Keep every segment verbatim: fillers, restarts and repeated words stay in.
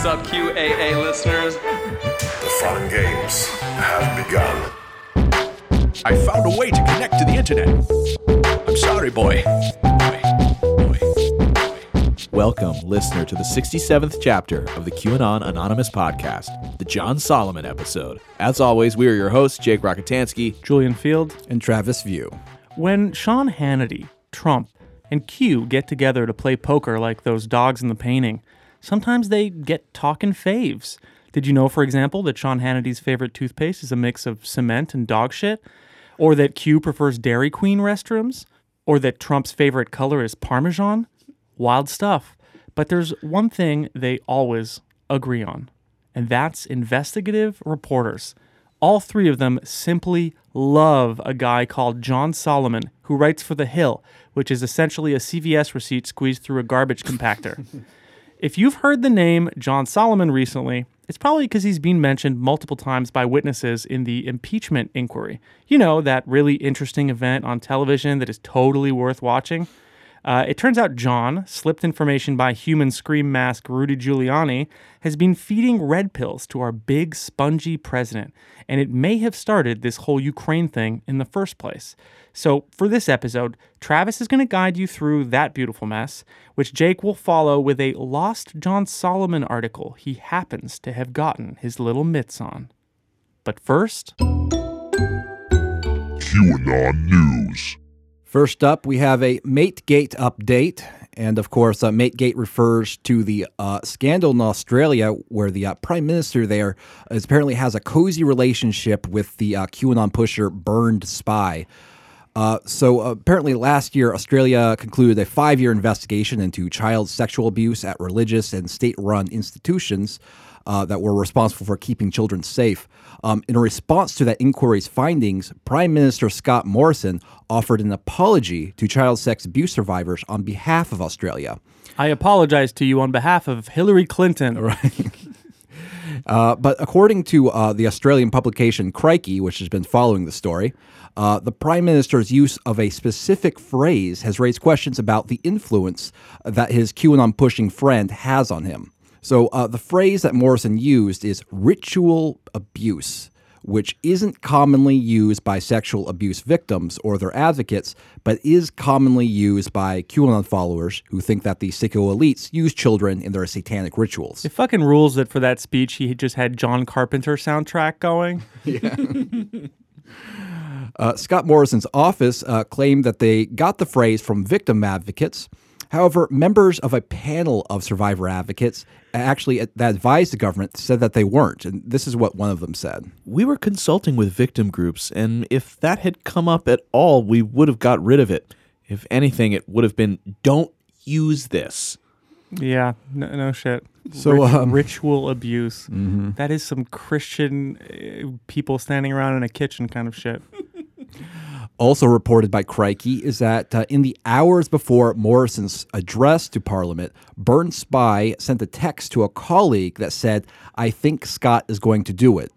What's up, Q A A listeners? The fun games have begun. I found a way to connect to the internet. I'm sorry, boy. Welcome, listener, to the sixty-seventh chapter of the QAnon Anonymous podcast, the John Solomon episode. As always, we are your hosts, Jake Rokitansky, Julian Field, and Travis View. When Sean Hannity, Trump, and Q get together to play poker like those dogs in the painting, sometimes they get talking faves. Did you know, for example, that Sean Hannity's favorite toothpaste is a mix of cement and dog shit? Or that Q prefers Dairy Queen restrooms? Or that Trump's favorite color is Parmesan? Wild stuff. But there's one thing they always agree on, and that's investigative reporters. All three of them simply love a guy called John Solomon, who writes for The Hill, which is essentially a C V S receipt squeezed through a garbage compactor. If you've heard the name John Solomon recently, it's probably because he's been mentioned multiple times by witnesses in the impeachment inquiry. You know, that really interesting event on television that is totally worth watching. Uh, it turns out John, slipped information by human scream mask Rudy Giuliani, has been feeding red pills to our big, spongy president, and it may have started this whole Ukraine thing in the first place. So for this episode, Travis is going to guide you through that beautiful mess, which Jake will follow with a lost John Solomon article he happens to have gotten his little mitts on. But first, QAnon News. First up, we have a MateGate update, and of course, uh, MateGate refers to the uh, scandal in Australia where the uh, Prime Minister there is, apparently has a cozy relationship with the uh, QAnon pusher Burned Spy. Uh, so uh, apparently last year, Australia concluded a five-year investigation into child sexual abuse at religious and state-run institutions Uh, that were responsible for keeping children safe. Um, in response to that inquiry's findings, Prime Minister Scott Morrison offered an apology to child sex abuse survivors on behalf of Australia. I apologize to you on behalf of Hillary Clinton. Right. Uh, but according to uh, the Australian publication Crikey, which has been following the story, uh, the Prime Minister's use of a specific phrase has raised questions about the influence that his QAnon-pushing friend has on him. So uh, the phrase that Morrison used is ritual abuse, which isn't commonly used by sexual abuse victims or their advocates, but is commonly used by QAnon followers who think that the sicko elites use children in their satanic rituals. It fucking rules that for that speech he just had John Carpenter soundtrack going. Yeah. uh, Scott Morrison's office uh, claimed that they got the phrase from victim advocates. However, members of a panel of survivor advocates actually that advised the government said that they weren't. And this is what one of them said. We were consulting with victim groups, and if that had come up at all, we would have got rid of it. If anything, it would have been, don't use this. Yeah, no, no shit. So Rit- um, ritual abuse. Mm-hmm. That is some Christian uh, people standing around in a kitchen kind of shit. Also reported by Crikey is that uh, in the hours before Morrison's address to Parliament, Burned Spy sent a text to a colleague that said, I think Scott is going to do it.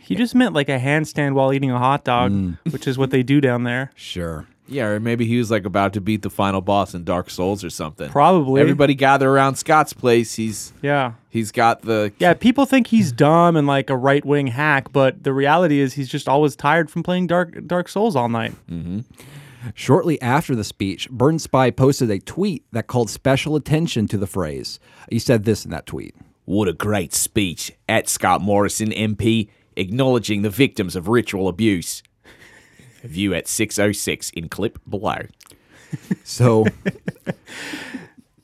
He just meant like a handstand while eating a hot dog, mm. which is what they do down there. Sure. Yeah, or maybe he was like about to beat the final boss in Dark Souls or something. Probably. Everybody gather around Scott's place. He's yeah. He's got the yeah. People think he's dumb and like a right wing hack, but the reality is he's just always tired from playing Dark Dark Souls all night. Mm-hmm. Shortly after the speech, Burned Spy posted a tweet that called special attention to the phrase. He said this in that tweet: "What a great speech at Scott Morrison M P, acknowledging the victims of ritual abuse." View at six oh six in clip below. So,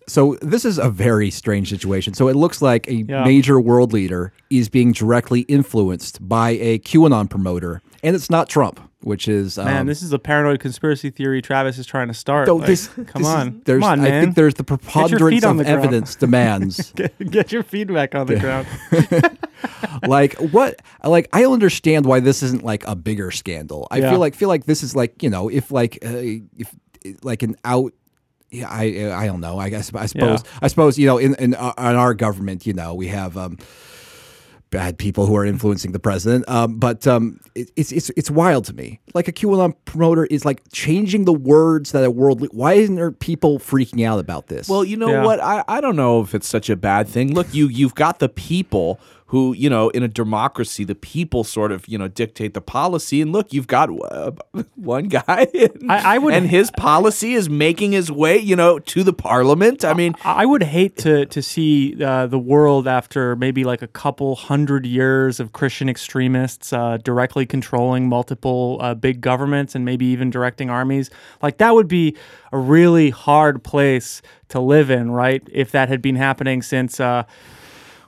so this is a very strange situation. So it looks like a yeah. major world leader is being directly influenced by a QAnon promoter, and it's not Trump, which is... Um, man, this is a paranoid conspiracy theory Travis is trying to start. Like, this, come, this on. Is, there's, come on, man. I think there's the preponderance of the evidence demands. Get, get your feedback on the ground. Like, what? Like, I don't understand why this isn't, like, a bigger scandal. I yeah. feel like feel like this is, like, you know, if, like, uh, if like an out... Yeah, I I don't know. I guess I suppose, yeah. I suppose you know, in, in, in our government, you know, we have... Um, bad people who are influencing the president. Um, but um, it, it's, it's, it's wild to me. Like, a QAnon promoter is like changing the words that a world. Why isn't there people freaking out about this? Well, you know yeah. what? I, I don't know if it's such a bad thing. Look, you, you've got the people who, you know, in a democracy, the people sort of, you know, dictate the policy. And look, you've got uh, one guy, and, I, I would, and his policy is making his way, you know, to the parliament. I mean, I, I would hate to to see uh, the world after maybe like a couple hundred years of Christian extremists uh, directly controlling multiple uh, big governments and maybe even directing armies. Like, that would be a really hard place to live in, right? If that had been happening since. Uh,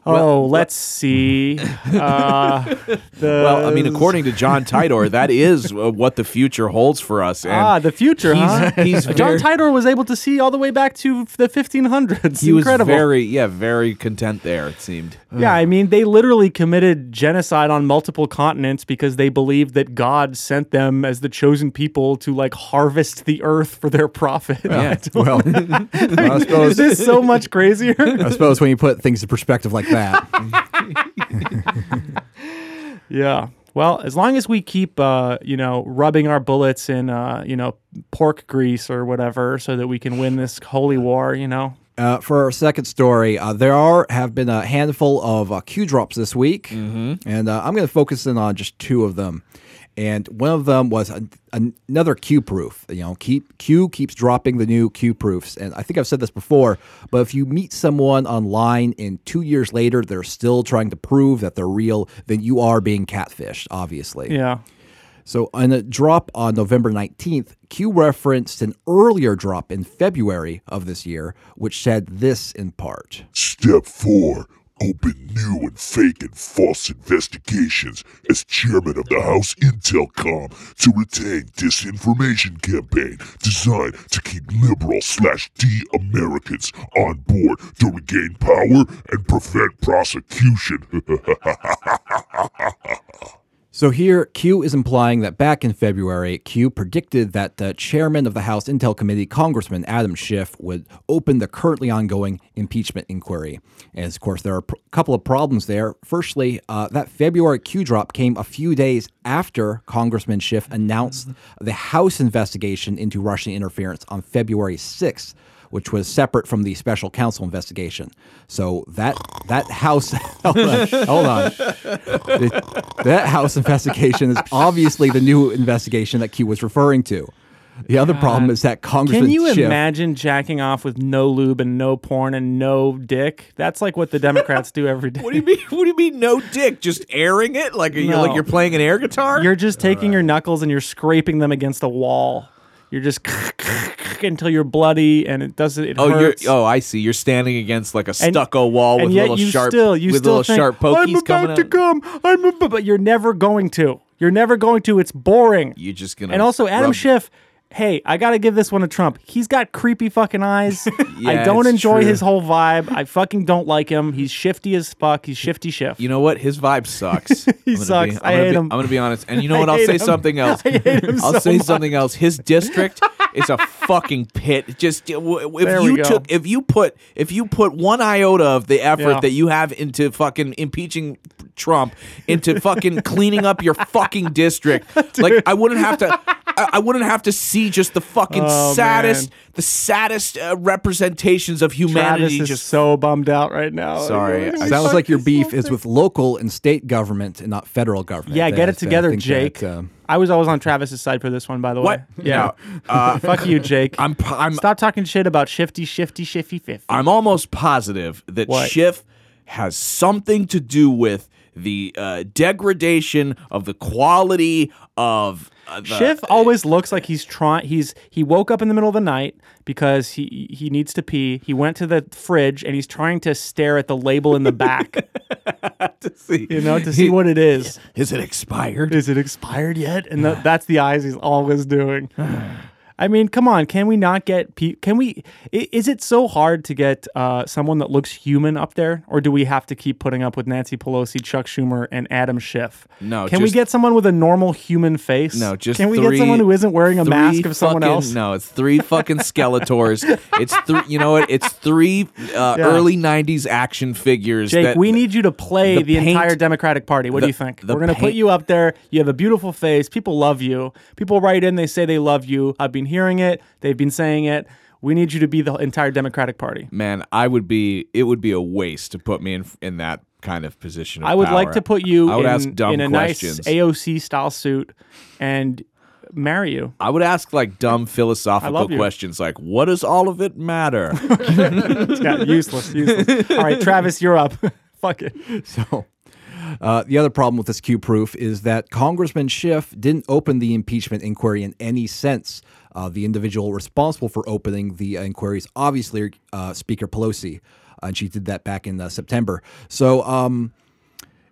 Oh, well, let's see. Uh, the... Well, I mean, according to John Titor, that is uh, what the future holds for us. And ah, the future, he's, huh? He's John very... Titor was able to see all the way back to the fifteen hundreds. He Incredible. was very, yeah, very content there, it seemed. Yeah, I mean, they literally committed genocide on multiple continents because they believed that God sent them as the chosen people to, like, harvest the earth for their profit. Well, yeah. well, I mean, well I suppose... This is so much crazier. I suppose when you put things in perspective like that. Yeah. Well, as long as we keep, uh, you know, rubbing our bullets in, uh, you know, pork grease or whatever, so that we can win this holy war, you know. Uh, for our second story, uh, there are have been a handful of uh, Q drops this week, mm-hmm. and uh, I'm going to focus in on just two of them. And one of them was a, an, another Q proof. You know, keep, Q keeps dropping the new Q proofs. And I think I've said this before, but if you meet someone online and two years later they're still trying to prove that they're real, then you are being catfished, obviously. Yeah. So in a drop on November nineteenth, Q referenced an earlier drop in February of this year, which said this in part. Step four. Open new and fake and false investigations as chairman of the House Intelcom to retain disinformation campaign designed to keep liberal slash D Americans on board to regain power and prevent prosecution. So here, Q is implying that back in February, Q predicted that the chairman of the House Intel Committee, Congressman Adam Schiff, would open the currently ongoing impeachment inquiry. And, of course, there are a pr- couple of problems there. Firstly, uh, that February Q drop came a few days after Congressman Schiff announced the House investigation into Russian interference on February sixth, which was separate from the special counsel investigation. So that that House... Hold on. Hold on. It, that House investigation is obviously the new investigation that Q was referring to. The other God. problem is that Congressman Can you Schiff, imagine jacking off with no lube and no porn and no dick? That's like what the Democrats do every day. What do you mean? What do you mean no dick? Just airing it? Like, no. you're, like you're playing an air guitar? You're just taking right. your knuckles and you're scraping them against a wall. You're just until you're bloody and it doesn't. It oh, hurts. You're, oh, I see. You're standing against like a stucco and, wall with little sharp, still, with little think, sharp pokies I'm about to out. come. I'm about, but you're never going to. You're never going to. It's boring. You're just gonna. And also, Adam Schiff. Hey, I gotta give this one to Trump. He's got creepy fucking eyes. yeah, I don't enjoy true. his whole vibe. I fucking don't like him. He's shifty as fuck. He's shifty Schiff. You know what? His vibe sucks. he sucks. Be, I hate be, him. I'm gonna be honest. And you know what? I'll say him. something else. I hate him I'll so say much. something else. His district is a fucking pit. Just if there you took, if you put, if you put one iota of the effort yeah. that you have into fucking impeaching Trump, into fucking cleaning up your fucking district, like I wouldn't have to. I wouldn't have to see just the fucking oh, saddest, man. the saddest uh, representations of humanity. Travis just is so bummed out right now. Sorry, it sounds like your beef something. is with local and state government and not federal government. Yeah, that get it together, Jake. That, uh, I was always on Travis's side for this one, by the way. What? Yeah, uh, fuck you, Jake. I'm, I'm. Stop talking shit about shifty, shifty, shifty, fifty. I'm almost positive that what? Schiff has something to do with the uh, degradation of the quality of. The, Schiff always looks like he's trying. He's he woke up in the middle of the night because he he needs to pee. He went to the fridge and he's trying to stare at the label in the back to see, you know, to see he, what it is. Is it expired? Is it expired yet? And the, that's the eyes he's always doing. I mean, come on. Can we not get pe- – can we – is it so hard to get uh, someone that looks human up there? Or do we have to keep putting up with Nancy Pelosi, Chuck Schumer, and Adam Schiff? No. Can just, we get someone with a normal human face? No, just Can we three, get someone who isn't wearing a mask of someone fucking, else? No, it's three fucking Skeletors. It's three – you know what? It's three uh, yeah. early nineties action figures. Jake, that, we need you to play the, the paint, entire Democratic Party. What the, do you think? We're going to put you up there. You have a beautiful face. People love you. People write in. They say they love you. I've been hearing it, they've been saying it. We need you to be the entire Democratic Party. Man, I would be. It would be a waste to put me in in that kind of position. Of I would power. like to put you. I would in, ask dumb in a questions. nice A O C style suit and marry you. I would ask like dumb philosophical questions, like what does all of it matter? It's got useless, useless. All right, Travis, you're up. Fuck it. So. Uh, the other problem with this Q proof is that Congressman Schiff didn't open the impeachment inquiry in any sense. Uh, the individual responsible for opening the uh, inquiry is obviously uh, Speaker Pelosi, uh, and she did that back in uh, September. So, um,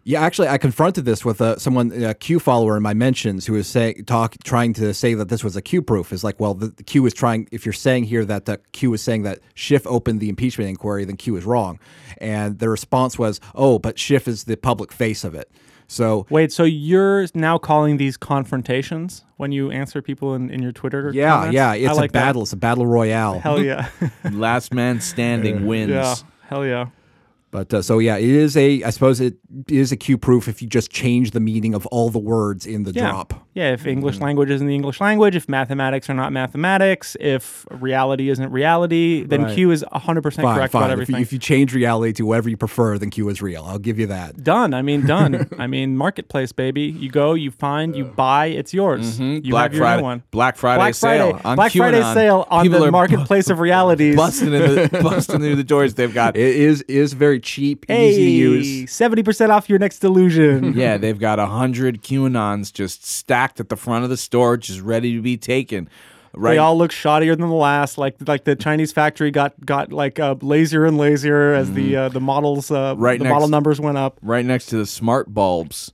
yeah, actually, I confronted this with uh, someone, a Q follower in my mentions, who was saying, talk, trying to say that this was a Q proof. It's like, well, the, the Q is trying. If you're saying here that uh, Q is saying that Schiff opened the impeachment inquiry, then Q is wrong. And the response was, oh, but Schiff is the public face of it. So wait, so you're now calling these confrontations when you answer people in, in your Twitter? Yeah, comments? yeah, it's I like a battle. That. It's a battle royale. Hell yeah! Last man standing wins. Yeah, hell yeah. But uh, so, yeah, it is a, I suppose it is a Q proof if you just change the meaning of all the words in the yeah. drop. Yeah, if English mm-hmm. language isn't the English language, if mathematics are not mathematics, if reality isn't reality, then right. Q is one hundred percent fine, correct fine. about everything. If you, if you change reality to whatever you prefer, then Q is real. I'll give you that. Done. I mean, done. I mean, marketplace, baby. You go, you find, you buy, it's yours. Mm-hmm. You Black have your Friday, new one. Black Friday, Black Friday sale on Black QAnon. Friday sale on People the marketplace bu- of realities. Busting, in the, busting through the doors they've got. It is, is very cheap, hey, easy to use. seventy percent off your next delusion. Yeah, they've got one hundred QAnons just stacked at the front of the store, just ready to be taken. Right. They all look shoddier than the last. Like like the Chinese factory got got like uh, lazier and lazier as mm. the uh, the models uh, right the next, model numbers went up. Right next to the smart bulbs.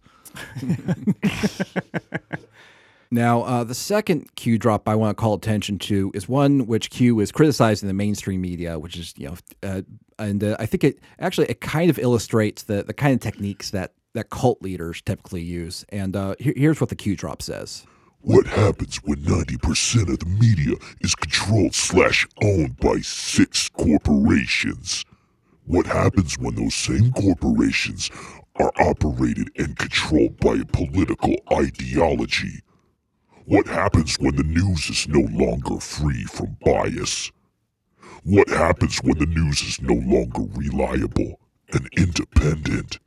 Now, uh, the second Q drop I want to call attention to is one which Q is criticized in the mainstream media, which is, you know, uh, and uh, I think it actually it kind of illustrates the, the kind of techniques that, that cult leaders typically use. And uh, here, here's what the Q drop says. What happens when ninety percent of the media is controlled slash owned by six corporations? What happens when those same corporations are operated and controlled by a political ideology? What happens when the news is no longer free from bias? What happens when the news is no longer reliable and independent?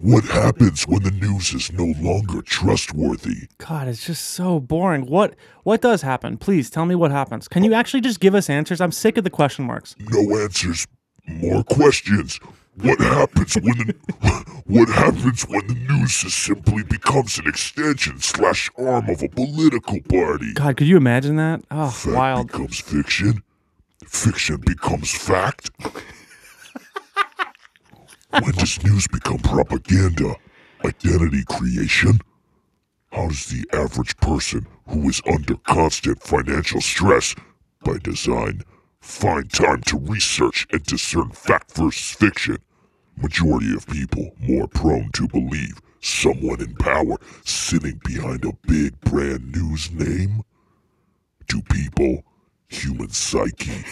What happens when the news is no longer trustworthy? God, it's just so boring. What what does happen? Please tell me what happens. Can you actually just give us answers? I'm sick of the question marks. No answers, more questions. What happens when the, what happens when the news simply becomes an extension slash arm of a political party? God, could you imagine that? Oh, fact wild. becomes fiction. Fiction becomes fact. When does news become propaganda? Identity creation? How does the average person who is under constant financial stress by design find time to research and discern fact versus fiction? Majority of people more prone to believe someone in power sitting behind a big brand news name. Do people, human psyche,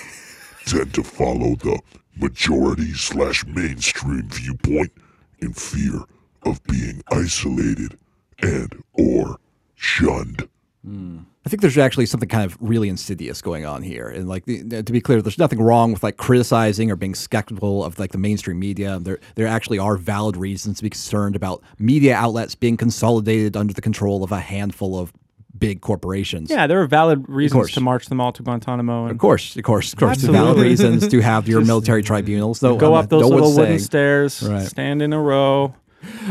tend to follow the majority slash mainstream viewpoint in fear of being isolated and or shunned? Mm. I think there's actually something kind of really insidious going on here. And like, the, to be clear, there's nothing wrong with like criticizing or being skeptical of like the mainstream media. There, there actually are valid reasons to be concerned about media outlets being consolidated under the control of a handful of big corporations. Yeah, there are valid reasons to march them all to Guantanamo. And of course, of course, of course. Valid reasons to have your military tribunals. Though, go um, up those no little wooden saying. stairs, right. stand in a row.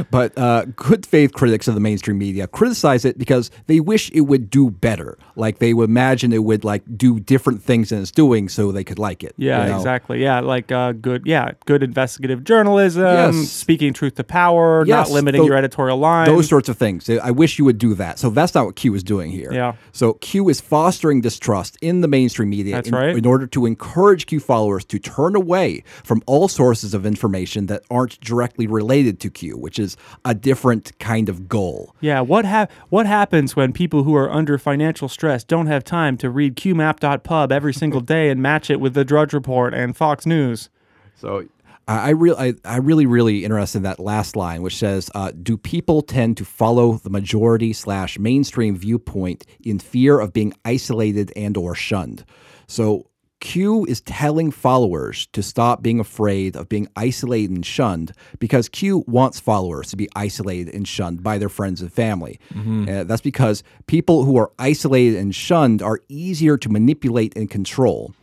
But uh, good faith critics of the mainstream media criticize it because they wish it would do better. Like they would imagine it would like do different things than it's doing so they could like it. Yeah, you know? Exactly. Yeah, like uh, good yeah, good investigative journalism, yes. Speaking truth to power, yes, not limiting th- your editorial line. Those sorts of things. I wish you would do that. So that's not what Q is doing here. Yeah. So Q is fostering distrust in the mainstream media that's in, right. in order to encourage Q followers to turn away from all sources of information that aren't directly related to Q, which is a different kind of goal. Yeah, what ha- what happens when people who are under financial stress don't have time to read Q map dot pub every single day and match it with the Drudge Report and Fox News? So I, I, re- I, I really, really interested in that last line, which says, uh, do people tend to follow the majority slash mainstream viewpoint in fear of being isolated and or shunned? So Q is telling followers to stop being afraid of being isolated and shunned because Q wants followers to be isolated and shunned by their friends and family. Mm-hmm. Uh, that's because people who are isolated and shunned are easier to manipulate and control.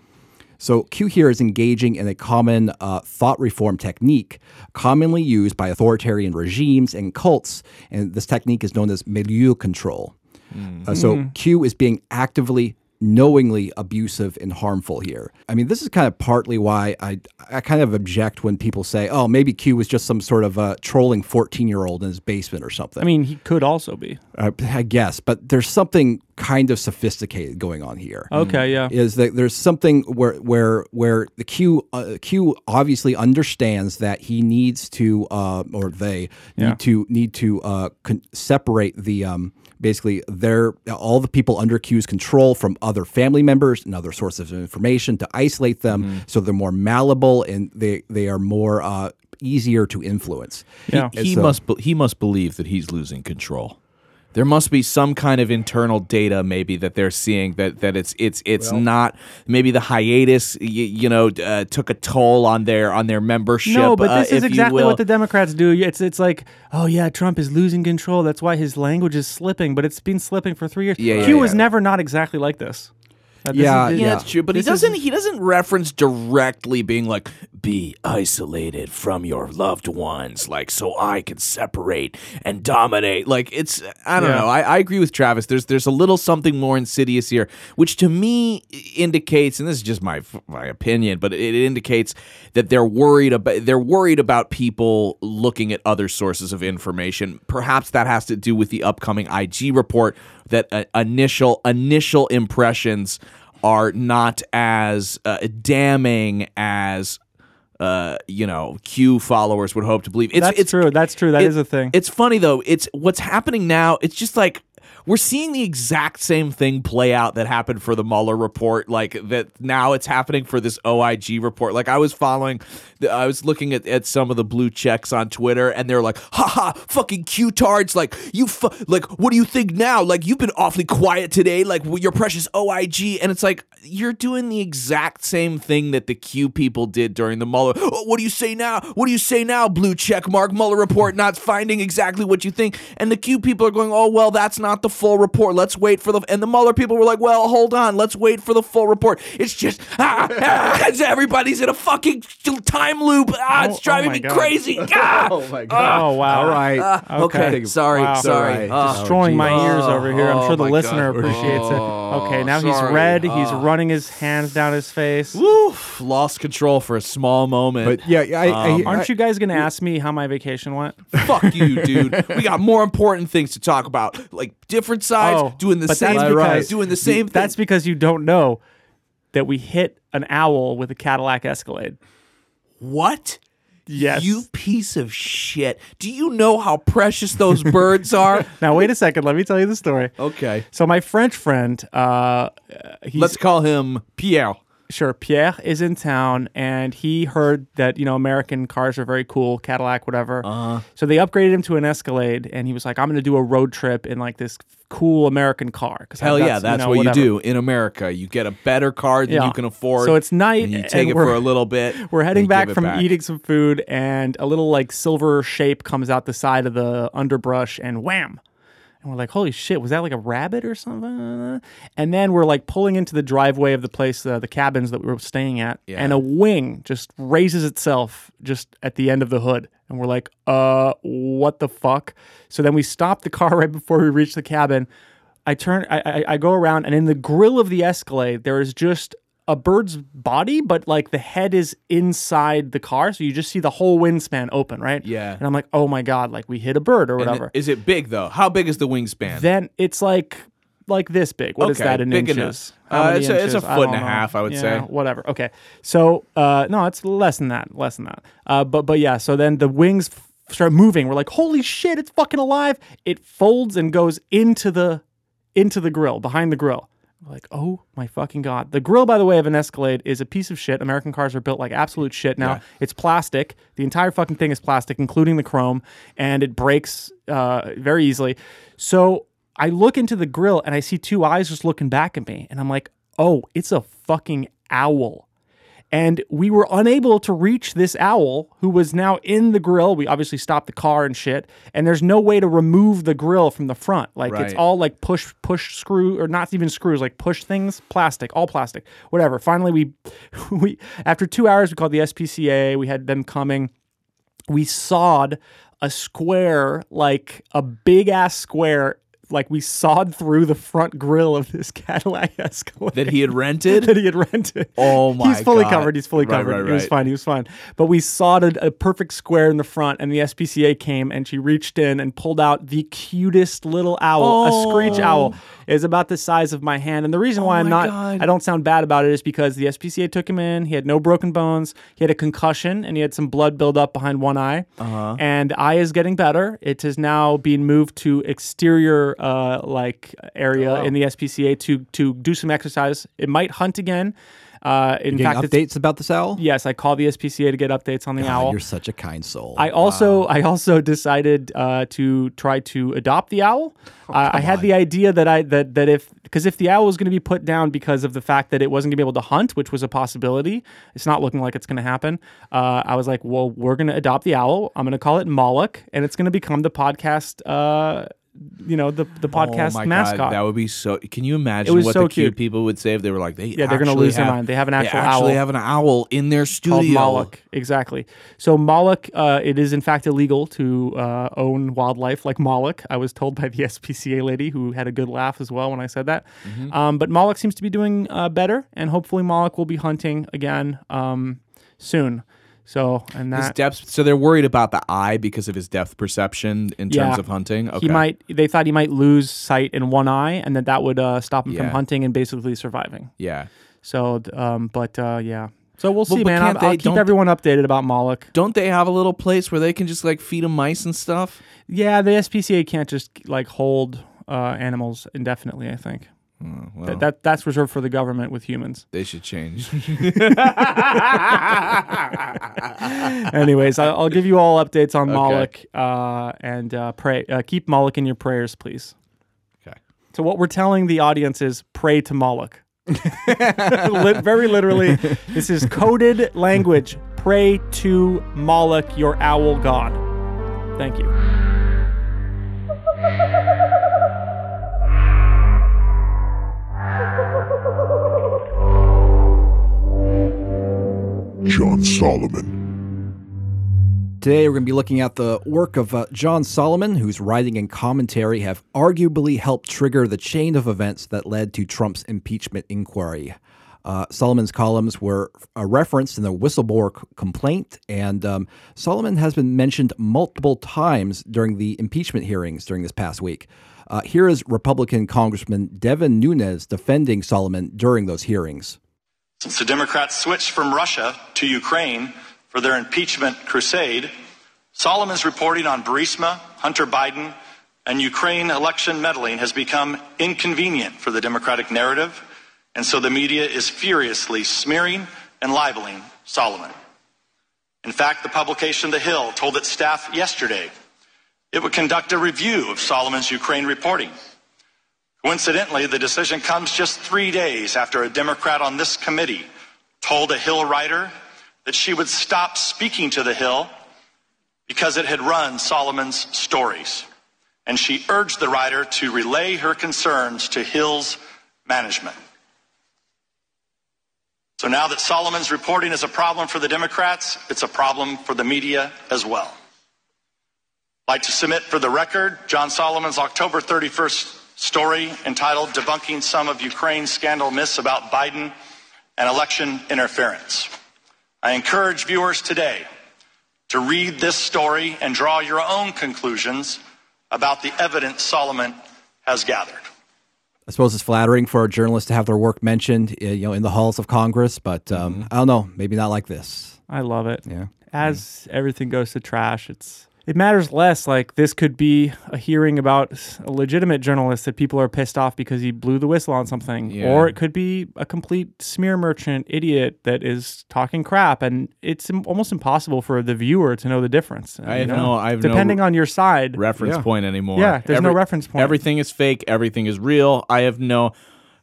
So Q here is engaging in a common uh, thought reform technique commonly used by authoritarian regimes and cults, and this technique is known as milieu control. Mm-hmm. Uh, so Q is being actively knowingly abusive and harmful here. I mean, this is kind of partly why I I kind of object when people say, oh, maybe Q was just some sort of a trolling fourteen-year-old in his basement or something. I mean, he could also be. Uh, I guess, but there's something kind of sophisticated going on here. Okay, yeah. Is that there's something where where where the Q uh, Q obviously understands that he needs to uh, or they yeah. need to need to uh, con- separate the um, basically their all the people under Q's control from other family members and other sources of information to isolate them mm-hmm. so they're more malleable and they they are more uh, easier to influence. Yeah. He, he so, must be- he must believe that he's losing control. There must be some kind of internal data, maybe that they're seeing that that it's it's it's well, not maybe the hiatus, you, you know, uh, took a toll on their on their membership. No, but this uh, is exactly what the Democrats do. It's it's like, oh yeah, Trump is losing control. That's why his language is slipping, but it's been slipping for three years. Yeah, Q yeah, was yeah. never not exactly like this. Uh, this yeah, is, yeah, that's true. But he doesn't is, he doesn't reference directly being like, be isolated from your loved ones, like so I can separate and dominate. Like it's I don't yeah. know. I, I agree with Travis. There's there's a little something more insidious here, which to me indicates, and this is just my my opinion, but it indicates that they're worried about they're worried about people looking at other sources of information. Perhaps that has to do with the upcoming I G report. That uh, initial initial impressions are not as uh, damning as. Uh, you know, Q followers would hope to believe. It's, That's it's, true. That's true. That it, is a thing. It's funny, though. It's what's happening now. It's just like we're seeing the exact same thing play out that happened for the Mueller report. Like that now it's happening for this O I G report. Like I was following, the, I was looking at, at some of the blue checks on Twitter and they're like, haha, fucking Q-tards. Like, you, fu- like, what do you think now? Like, you've been awfully quiet today. Like, well, your precious O I G. And it's like, you're doing the exact same thing that the Q people did during the Mueller. Oh, what do you say now? What do you say now? Blue check mark Mueller report not finding exactly what you think. And the Q people are going, oh, well, that's not the full report. Let's wait for the. And the Mueller people were like, well, hold on. Let's wait for the full report. It's just ah, ah, everybody's in a fucking time loop. Ah, it's driving oh, oh me God. crazy. Ah, oh my God. Oh, wow. All right. Uh, okay. okay. Sorry. Wow. Sorry. Right. Destroying oh, my ears over here. I'm sure oh, the listener God. appreciates oh, it. Okay. Now sorry. he's red. Oh. He's running his hands down his face. Woof. Lost control for a small moment. But yeah, I, um, I, I, aren't you guys going to ask me how my vacation went? Fuck you, dude. We got more important things to talk about, like different sides oh, doing the same because, right. doing the same. Th- thing. That's because you don't know that we hit an owl with a Cadillac Escalade. What? Yes. You piece of shit. Do you know how precious those birds are? Now, wait a second. Let me tell you the story. Okay. So my French friend, uh, he's, let's call him Pierre. Sure, Pierre is in town, and he heard that, you know, American cars are very cool, Cadillac, whatever. Uh, so they upgraded him to an Escalade, and he was like, I'm going to do a road trip in, like, this cool American car. Hell yeah, that's you know, what whatever. you do in America. You get a better car than yeah. you can afford. So it's night. And you take and it for a little bit. We're heading back from back. eating some food, and a little, like, silver shape comes out the side of the underbrush, and wham! And we're like, holy shit, was that like a rabbit or something? And then we're like pulling into the driveway of the place, uh, the cabins that we were staying at, yeah. and a wing just raises itself just at the end of the hood. And we're like, uh, what the fuck? So then we stopped the car right before we reached the cabin. I turn, I, I, I go around, and in the grill of the Escalade, there is just a bird's body, but like the head is inside the car, so you just see the whole wingspan open, right? Yeah. And I'm like, oh my god, like we hit a bird or whatever. Is it big though? How big is the wingspan? Then it's like like this big. What okay, is that in big inches? Uh, it's, inches? A, it's a foot and a half, I would yeah, say. Whatever. Okay. So uh, no, it's less than that. Less than that. Uh, but but yeah. So then the wings f- start moving. We're like, holy shit, it's fucking alive! It folds and goes into the into the grill behind the grill. Like, oh my fucking god. The grill, by the way, of an Escalade is a piece of shit. American cars are built like absolute shit now. Yeah. It's plastic. The entire fucking thing is plastic, including the chrome, and it breaks uh, very easily. So I look into the grill, and I see two eyes just looking back at me, and I'm like, oh, it's a fucking owl. And we were unable to reach this owl, who was now in the grill. We obviously stopped the car and shit, and there's no way to remove the grill from the front. Like, right. It's all like push, push, screw, or not even screws, like push things, plastic, all plastic, whatever. Finally, we, we after two hours, we called the S P C A. We had them coming. We sawed a square, like a big-ass square, like we sawed through the front grill of this Cadillac Escalade that he had rented. that he had rented. Oh my god! He's fully god. covered. He's fully right, covered. Right, right. He was fine. He was fine. But we sawed a, a perfect square in the front, and the S P C A came, and she reached in and pulled out the cutest little owl, oh. a screech owl. It's about the size of my hand, and the reason why oh I'm not, god. I don't sound bad about it, is because the S P C A took him in. He had no broken bones. He had a concussion, and he had some blood buildup behind one eye. Uh-huh. And the eye is getting better. It has now been moved to exterior. Uh, like area oh, wow. in the S P C A to to do some exercise. It might hunt again. Uh, in fact, updates about this owl. Yes, I called the S P C A to get updates on the God, owl. You're such a kind soul. I also wow. I also decided uh, to try to adopt the owl. Oh, uh, I had on. the idea that I that that if because if the owl was going to be put down because of the fact that it wasn't going to be able to hunt, which was a possibility, it's not looking like it's going to happen. Uh, I was like, well, we're going to adopt the owl. I'm going to call it Moloch, and it's going to become the podcast. Uh, You know, the the podcast oh my mascot. God, that would be so. Can you imagine what so the cute, cute people would say if they were like, they yeah, they're going to lose have, their mind. They have an actual they actually owl. have an owl in their studio. Called Moloch. Exactly. So Moloch, uh, it is in fact illegal to uh, own wildlife like Moloch. I was told by the S P C A lady, who had a good laugh as well when I said that. Mm-hmm. Um, but Moloch seems to be doing uh, better, and hopefully Moloch will be hunting again um, soon. So and that his depth. So they're worried about the eye because of his depth perception in yeah, terms of hunting. Okay. He might. They thought he might lose sight in one eye, and that that would uh, stop him yeah. from hunting and basically surviving. Yeah. So, um, but uh, yeah. So we'll see, well, man. I'll, they, I'll keep everyone updated about Moloch. Don't they have a little place where they can just like feed him mice and stuff? Yeah, the S P C A can't just like hold uh, animals indefinitely, I think. Oh, well. that, that that's reserved for the government with humans. They should change. Anyways, I'll, I'll give you all updates on Moloch, okay. uh, and uh, pray. Uh, keep Moloch in your prayers, please. Okay. So what we're telling the audience is pray to Moloch. Very literally, this is coded language. Pray to Moloch, your owl god. Thank you. John Solomon. Today we're going to be looking at the work of uh, John Solomon, whose writing and commentary have arguably helped trigger the chain of events that led to Trump's impeachment inquiry. Uh, Solomon's columns were uh, referenced in the whistleblower c- complaint, and um, Solomon has been mentioned multiple times during the impeachment hearings during this past week. Uh, here is Republican Congressman Devin Nunes defending Solomon during those hearings. Since the Democrats switched from Russia to Ukraine for their impeachment crusade, Solomon's reporting on Burisma, Hunter Biden, and Ukraine election meddling has become inconvenient for the Democratic narrative, and so the media is furiously smearing and libeling Solomon. In fact, the publication The Hill told its staff yesterday it would conduct a review of Solomon's Ukraine reporting. Coincidentally, the decision comes just three days after a Democrat on this committee told a Hill writer that she would stop speaking to The Hill because it had run Solomon's stories. and she urged the writer to relay her concerns to Hill's management. So now that Solomon's reporting is a problem for the Democrats, it's a problem for the media as well. I'd like to submit for the record John Solomon's October thirty-first story entitled Debunking Some of Ukraine's Scandal Myths About Biden and Election Interference. I encourage viewers today to read this story and draw your own conclusions about the evidence Solomon has gathered. I suppose it's flattering for a journalist to have their work mentioned, you know, in the halls of Congress, but um, mm-hmm. I don't know, maybe not like this. I love it. Yeah. As yeah. everything goes to trash, it's it matters less. Like, this could be a hearing about a legitimate journalist that people are pissed off because he blew the whistle on something, yeah. or it could be a complete smear merchant idiot that is talking crap, and it's im- almost impossible for the viewer to know the difference. I have no, I have depending no on your side reference yeah. point anymore. Yeah, there's Every, no reference point. Everything is fake. Everything is real. I have no,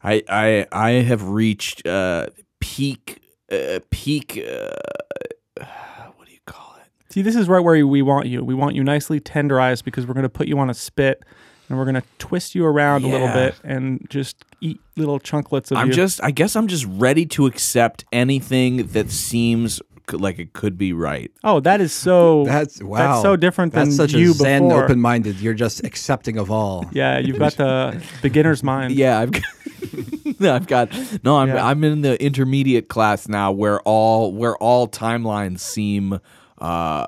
I I I have reached uh, peak uh, peak. Uh, See, this is right where we want you. We want you nicely tenderized because we're going to put you on a spit and we're going to twist you around yeah. a little bit and just eat little chunklets of I'm you. I'm just, I guess I'm just ready to accept anything that seems like it could be right. Oh, that is so, that's, wow. that's so different that's than such you a before. Zen open-minded. You're just accepting of all. Yeah, you've got the beginner's mind. Yeah, I've got... I've got no. I'm yeah. I'm in the intermediate class now, where all where all timelines seem uh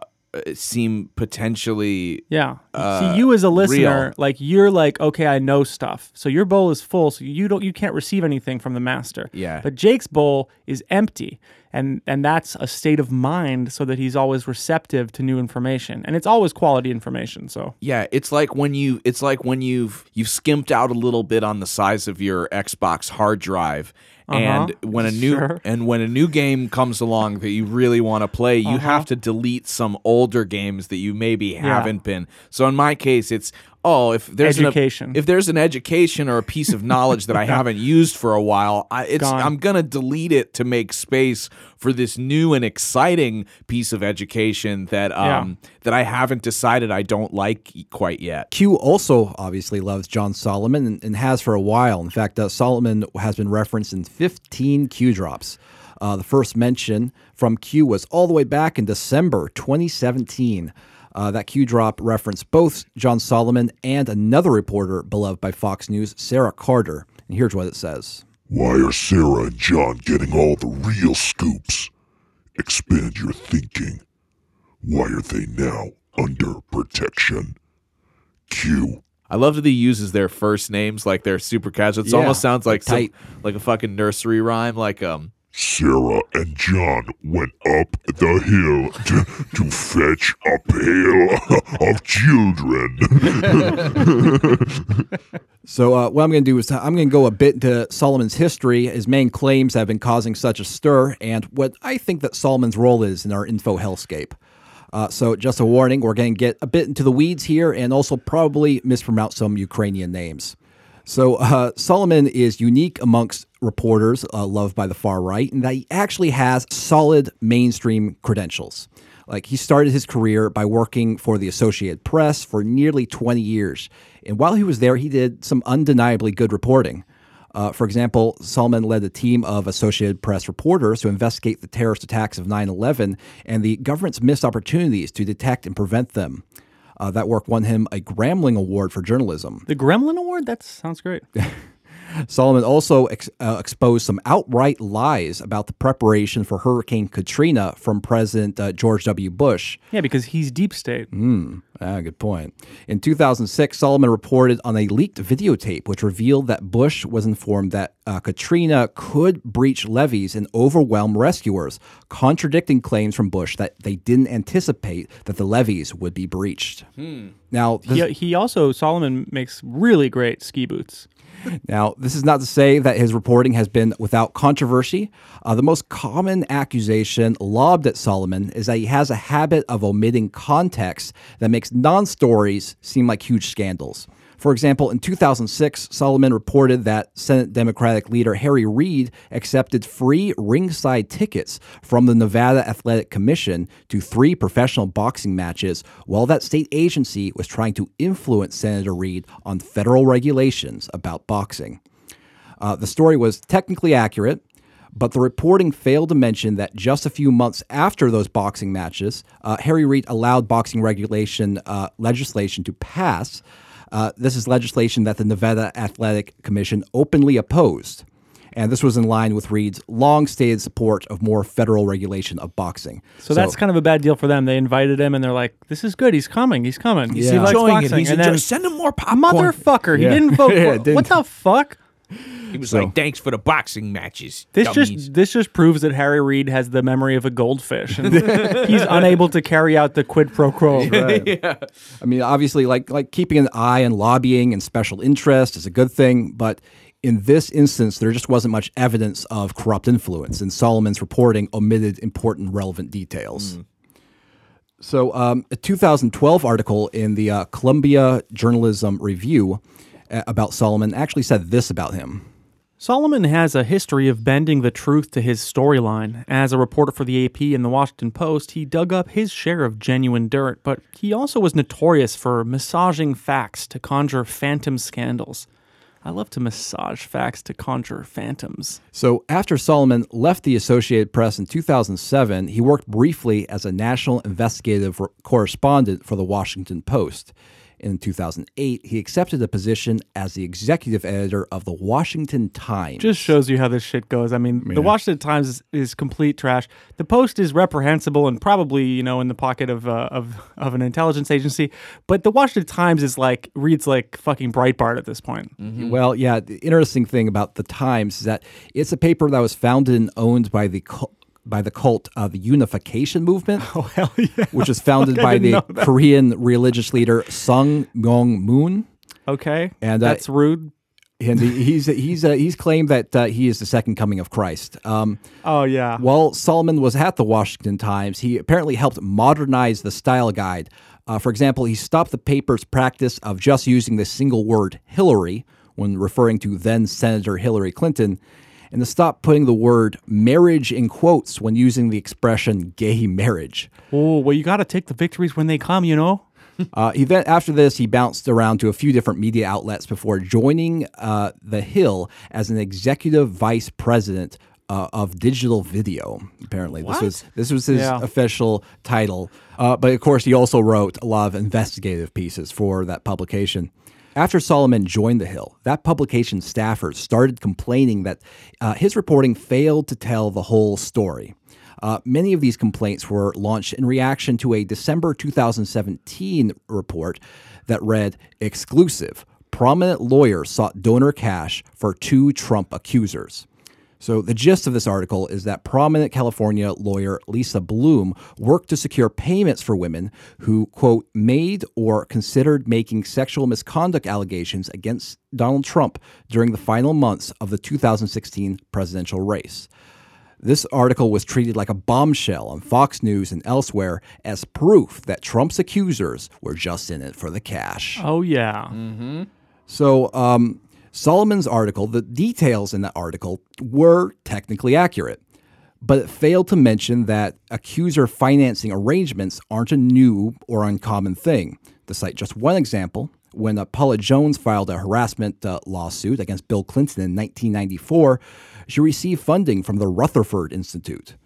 seem potentially yeah uh, see you as a listener real. Like you're like, okay, I know stuff, so your bowl is full, so you don't you can't receive anything from the master, yeah but Jake's bowl is empty, and and that's a state of mind, so that he's always receptive to new information, and it's always quality information. So yeah it's like when you it's like when you've you've skimped out a little bit on the size of your Xbox hard drive. Uh-huh. And when a new sure. and when a new game comes along that you really want to play, you uh-huh. have to delete some older games that you maybe haven't yeah. been. So in my case, it's oh, if there's education, an, if there's an education or a piece of knowledge that I haven't used for a while, I, it's Gone. I'm gonna delete it to make space for this new and exciting piece of education that um yeah. that I haven't decided I don't like quite yet. Q also obviously loves John Solomon and, and has for a while. In fact, uh, Solomon has been referenced in fifteen Q drops. Uh, the first mention from Q was all the way back in December twenty seventeen. Uh, that Q drop referenced both John Solomon and another reporter beloved by Fox News, Sarah Carter. And here's what it says. Why are Sarah and John getting all the real scoops? Expand your thinking. Why are they now under protection? Q. I love that he uses their first names like they're super casual. It yeah, almost sounds like some, like a fucking nursery rhyme. Like um, Sarah and John went up the hill to, to fetch a pail of children. So uh, what I'm going to do is I'm going to go a bit into Solomon's history, his main claims that have been causing such a stir, and what I think that Solomon's role is in our info hellscape. Uh, so just a warning, we're going to get a bit into the weeds here and also probably mispronounce some Ukrainian names. So uh, Solomon is unique amongst reporters uh, loved by the far right in that he actually has solid mainstream credentials. Like, he started his career by working for the Associated Press for nearly twenty years. And while he was there, he did some undeniably good reporting. Uh, for example, Solomon led a team of Associated Press reporters to investigate the terrorist attacks of nine eleven and the government's missed opportunities to detect and prevent them. Uh, that work won him a Gremlin Award for journalism. The Gremlin Award? That sounds great. Solomon also ex- uh, exposed some outright lies about the preparation for Hurricane Katrina from President uh, George W. Bush. Yeah, because he's deep state. Mm, ah, good point. In two thousand six, Solomon reported on a leaked videotape which revealed that Bush was informed that uh, Katrina could breach levees and overwhelm rescuers, contradicting claims from Bush that they didn't anticipate that the levees would be breached. Hmm. Now, this- he, he also, Solomon makes really great ski boots. Now, this is not to say that his reporting has been without controversy. Uh, the most common accusation lobbed at Solomon is that he has a habit of omitting context that makes non-stories seem like huge scandals. For example, in two thousand six, Solomon reported that Senate Democratic leader Harry Reid accepted free ringside tickets from the Nevada Athletic Commission to three professional boxing matches while that state agency was trying to influence Senator Reid on federal regulations about boxing. Uh, the story was technically accurate, but the reporting failed to mention that just a few months after those boxing matches, uh, Harry Reid allowed boxing regulation uh, legislation to pass. Uh, this is legislation that the Nevada Athletic Commission openly opposed. And this was in line with Reid's long-stated support of more federal regulation of boxing. So, so that's kind of a bad deal for them. They invited him, and they're like, "This is good. He's coming. He's coming. He's yeah. enjoying it. He's and enjoying. Then, Send him more popcorn, motherfucker. Yeah. He didn't vote. For yeah, didn't. What the fuck?" He was so, like, "Thanks for the boxing matches." This dummies. just this just proves that Harry Reid has the memory of a goldfish, and he's unable to carry out the quid pro quo. Right. Yeah. I mean, obviously, like like keeping an eye on lobbying and special interest is a good thing, but in this instance, there just wasn't much evidence of corrupt influence, and Solomon's reporting omitted important, relevant details. Mm. So, um, a two thousand twelve article in the uh, Columbia Journalism Review about Solomon actually said this about him. Solomon has a history of bending the truth to his storyline. As a reporter for the A P and the Washington Post, he dug up his share of genuine dirt, but he also was notorious for massaging facts to conjure phantom scandals. I love to massage facts to conjure phantoms. So after Solomon left the Associated Press in two thousand seven, he worked briefly as a national investigative correspondent for the Washington Post. In two thousand eight, he accepted a position as the executive editor of the Washington Times. Just shows you how this shit goes. I mean, yeah. the Washington Times is, is complete trash. The Post is reprehensible and probably, you know, in the pocket of uh, of of an intelligence agency. But the Washington Times is like reads like fucking Breitbart at this point. Mm-hmm. Well, yeah. The interesting thing about the Times is that it's a paper that was founded and owned by the. Co- by the cult of the Unification Movement, oh, hell yeah. which is founded by the Korean religious leader Sung Myung-moon. Okay, and, uh, that's rude. And he's he's uh, he's claimed that uh, he is the second coming of Christ. Um, oh, yeah. While Solomon was at the Washington Times, he apparently helped modernize the style guide. Uh, for example, he stopped the paper's practice of just using the single word Hillary when referring to then-Senator Hillary Clinton, and to stop putting the word marriage in quotes when using the expression gay marriage. Oh, well, you got to take the victories when they come, you know? uh, he then, after this, he bounced around to a few different media outlets before joining uh, The Hill as an executive vice president uh, of digital video, apparently. What? This was this was his yeah. official title. Uh, but, of course, he also wrote a lot of investigative pieces for that publication. After Solomon joined The Hill, that publication's staffers started complaining that uh, his reporting failed to tell the whole story. Uh, many of these complaints were launched in reaction to a December two thousand seventeen report that read, "Exclusive, prominent lawyer sought donor cash for two Trump accusers." So the gist of this article is that prominent California lawyer Lisa Bloom worked to secure payments for women who, quote, made or considered making sexual misconduct allegations against Donald Trump during the final months of the two thousand sixteen presidential race. This article was treated like a bombshell on Fox News and elsewhere as proof that Trump's accusers were just in it for the cash. Oh, yeah. Mm-hmm. So, um... Solomon's article, the details in that article, were technically accurate, but it failed to mention that accuser financing arrangements aren't a new or uncommon thing. To cite just one example, when Paula Jones filed a harassment uh, lawsuit against Bill Clinton in nineteen ninety-four, she received funding from the Rutherford Institute.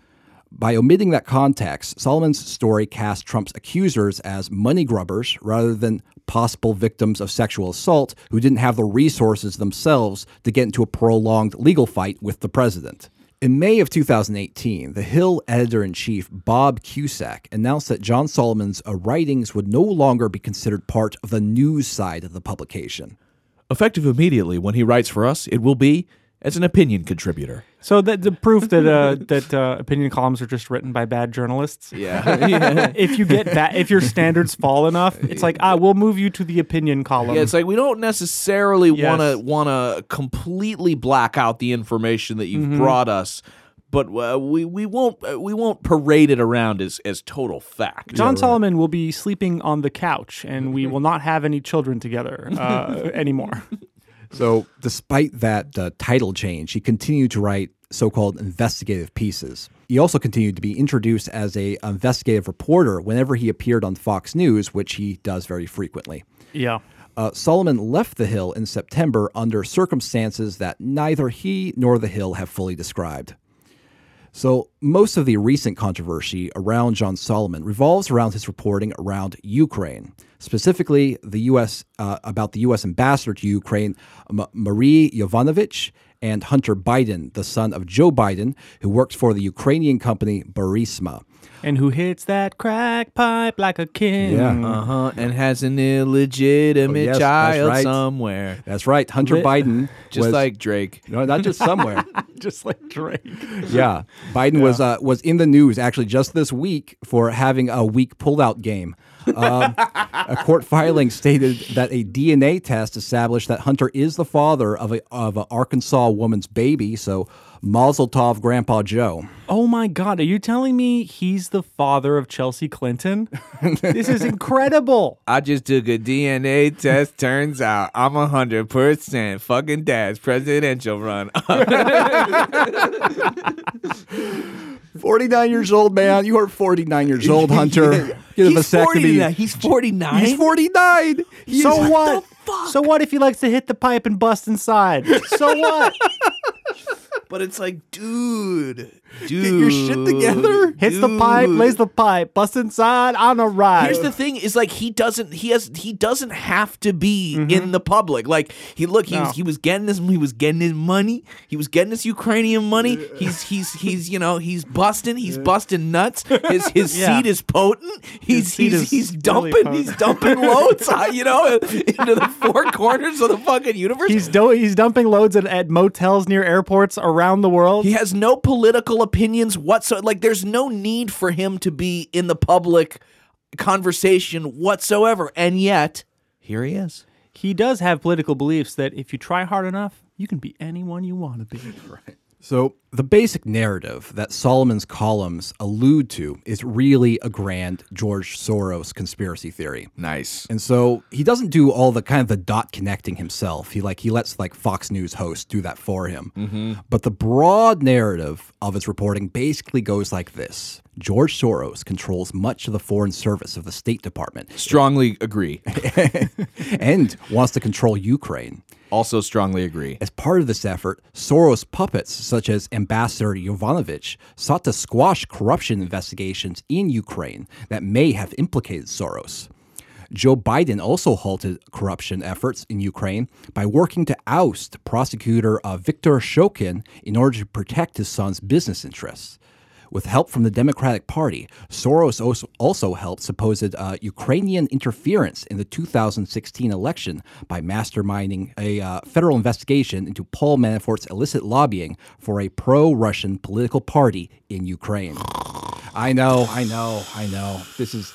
By omitting that context, Solomon's story cast Trump's accusers as money grubbers rather than possible victims of sexual assault who didn't have the resources themselves to get into a prolonged legal fight with the president. In May of two thousand eighteen, The Hill editor-in-chief Bob Cusack announced that John Solomon's writings would no longer be considered part of the news side of the publication. Effective immediately when he writes for us, it will be as an opinion contributor. So that the proof that uh, that uh, opinion columns are just written by bad journalists. Yeah. yeah. If you get that, if your standards fall enough, it's like ah, we'll move you to the opinion column. Yeah, it's like we don't necessarily yes. wanna wanna completely black out the information that you've mm-hmm. brought us. but uh, we we won't uh, we won't parade it around as as total fact. John yeah, right. Solomon will be sleeping on the couch, and we will not have any children together uh, anymore. So, despite that uh, title change, he continued to write so-called investigative pieces. He also continued to be introduced as a investigative reporter whenever he appeared on Fox News, which he does very frequently. Yeah. Uh, Solomon left The Hill in September under circumstances that neither he nor The Hill have fully described. So most of the recent controversy around John Solomon revolves around his reporting around Ukraine, specifically the U S uh, about the U S ambassador to Ukraine, M- Marie Yovanovitch, and Hunter Biden, the son of Joe Biden, who works for the Ukrainian company Burisma. And who hits that crack pipe like a king. Yeah. Uh-huh. And has an illegitimate oh, yes, child that's right. somewhere. That's right. Hunter Lit- Biden. Just was, like Drake. No, not just somewhere. Just like Drake. Yeah. Biden yeah. was uh, was in the news actually just this week for having a weak pullout game. Um, a court filing stated that a D N A test established that Hunter is the father of a of an Arkansas woman's baby. So Mazel Tov, Grandpa Joe. Oh my God, are you telling me he's the father of Chelsea Clinton? This is incredible. I just took a D N A test. Turns out I'm one hundred percent fucking dad's presidential run. forty-nine years old, man. You are forty-nine years old, Hunter. Get a vasectomy. He's forty-nine? He's forty-nine. He's so what? what the fuck? So what if he likes to hit the pipe and bust inside? So what? But it's like, dude, dude. Get your shit together. Hits dude. the pipe, lays the pipe, busts inside on a ride. Here's the thing: is like he doesn't, he has, he doesn't have to be mm-hmm. in the public. Like he look, he no. was, he was getting this, he was getting his money, he was getting his Ukrainian money. Yeah. He's, he's, he's, you know, he's busting, he's yeah. busting nuts. His, his yeah. seed is potent. He's, he's, is he's dumping, really he's dumping loads, you know, into the four corners of the fucking universe. He's do- he's dumping loads at, at motels near airports around. Around the world. He has no political opinions whatsoever. Like, there's no need for him to be in the public conversation whatsoever. And yet, here he is. He does have political beliefs that if you try hard enough, you can be anyone you want to be. Right. So the basic narrative that Solomon's columns allude to is really a grand George Soros conspiracy theory. Nice. And so he doesn't do all the kind of the dot connecting himself. He like he lets like Fox News hosts do that for him. Mm-hmm. But the broad narrative of his reporting basically goes like this. George Soros controls much of the foreign service of the State Department. Strongly agree. And wants to control Ukraine. Also strongly agree. As part of this effort, Soros puppets, such as Ambassador Yovanovitch, sought to squash corruption investigations in Ukraine that may have implicated Soros. Joe Biden also halted corruption efforts in Ukraine by working to oust prosecutor uh, Viktor Shokin in order to protect his son's business interests. With help from the Democratic Party, Soros also, also helped supposed uh, Ukrainian interference in the two thousand sixteen election by masterminding a uh, federal investigation into Paul Manafort's illicit lobbying for a pro-Russian political party in Ukraine. I know, I know, I know. This is...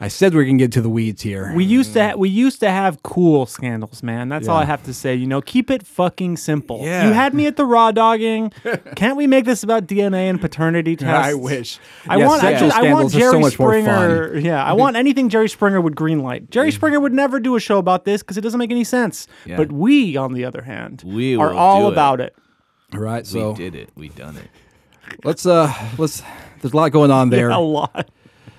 I said we can get to the weeds here. We used to ha- we used to have cool scandals, man. That's yeah. all I have to say. You know, keep it fucking simple. Yeah. You had me at the raw dogging. Can't we make this about D N A and paternity tests? I wish. I yeah, want sexual I, I want Jerry so much Springer. More fun. Yeah, I want anything Jerry Springer would greenlight. Jerry Springer would never do a show about this because it doesn't make any sense. Yeah. But we, on the other hand, we are all about it. it. Right. So we did it. We done it. Let's uh. Let's. There's a lot going on there. Yeah, a lot.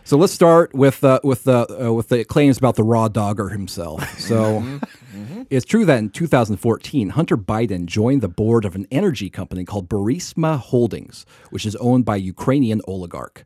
So let's start with uh, with the uh, with the claims about the raw dogger himself. So mm-hmm. it's true that in two thousand fourteen, Hunter Biden joined the board of an energy company called Burisma Holdings, which is owned by a Ukrainian oligarch.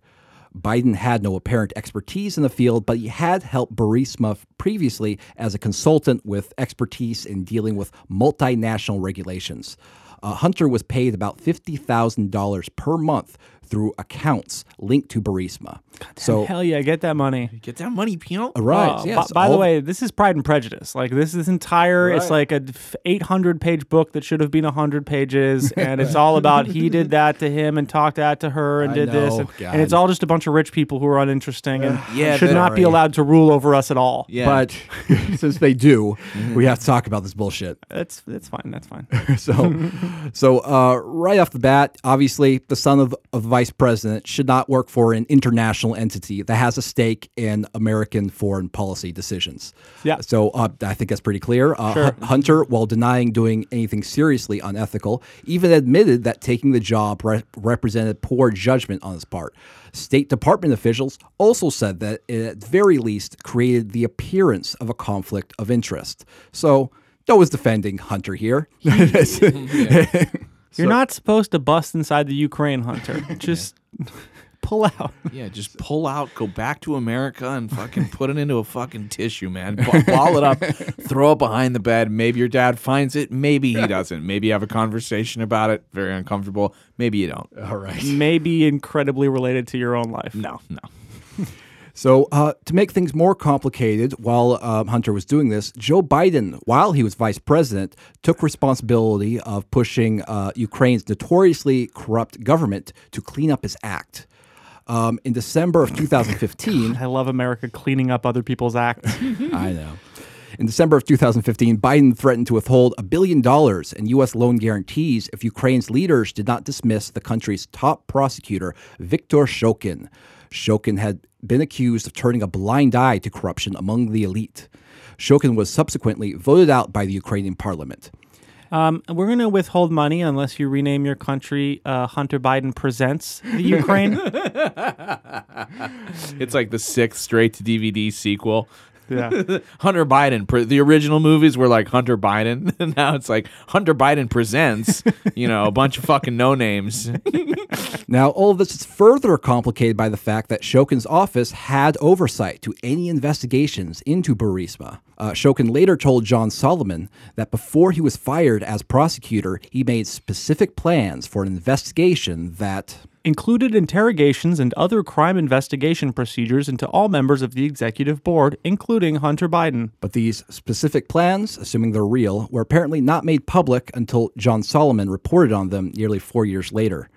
Biden had no apparent expertise in the field, but he had helped Burisma previously as a consultant with expertise in dealing with multinational regulations. Uh, Hunter was paid about fifty thousand dollars per month through accounts linked to Burisma. God, so hell yeah, get that money. Get that money, Pino. Right. Uh, yes, by by the way, this is Pride and Prejudice. Like this is entire. Right. It's like a eight hundred page book that should have been one hundred pages, and it's all about he did that to him and talked that to her and I did know. this, and, and it's all just a bunch of rich people who are uninteresting and yeah, should not be allowed to rule over us at all. Yeah. But since they do, mm-hmm. we have to talk about this bullshit. That's that's fine. That's fine. so, so uh, right off the bat, obviously, the son of a vice president should not work for an international entity that has a stake in American foreign policy decisions. Yeah. So uh, I think that's pretty clear. Uh, sure. Hunter, while denying doing anything seriously unethical, even admitted that taking the job re- represented poor judgment on his part. State Department officials also said that it at very least created the appearance of a conflict of interest. So that was defending Hunter here. yeah. You're so, not supposed to bust inside the Ukraine, Hunter. Just yeah. pull out. Yeah, just pull out, go back to America and fucking put it into a fucking tissue, man. B- ball it up, throw it behind the bed. Maybe your dad finds it. Maybe he doesn't. Maybe you have a conversation about it. Very uncomfortable. Maybe you don't. All right. Maybe incredibly related to your own life. No, no. So uh, to make things more complicated, while um, Hunter was doing this, Joe Biden, while he was vice president, took responsibility of pushing uh, Ukraine's notoriously corrupt government to clean up his act. Um, in December of twenty fifteen... God, I love America cleaning up other people's acts. I know. In December of two thousand fifteen, Biden threatened to withhold a billion dollars in U S loan guarantees if Ukraine's leaders did not dismiss the country's top prosecutor, Viktor Shokin. Shokin had been accused of turning a blind eye to corruption among the elite. Shokin was subsequently voted out by the Ukrainian parliament. Um, we're going to withhold money unless you rename your country uh, Hunter Biden Presents the Ukraine. It's like the sixth straight-to-D V D sequel. Yeah, Hunter Biden. The original movies were like Hunter Biden. Now it's like Hunter Biden Presents, you know, a bunch of fucking no-names. Now, all of this is further complicated by the fact that Shokin's office had oversight to any investigations into Burisma. Uh, Shokin later told John Solomon that before he was fired as prosecutor, he made specific plans for an investigation that included interrogations and other crime investigation procedures into all members of the executive board, including Hunter Biden. But these specific plans, assuming they're real, were apparently not made public until John Solomon reported on them nearly four years later.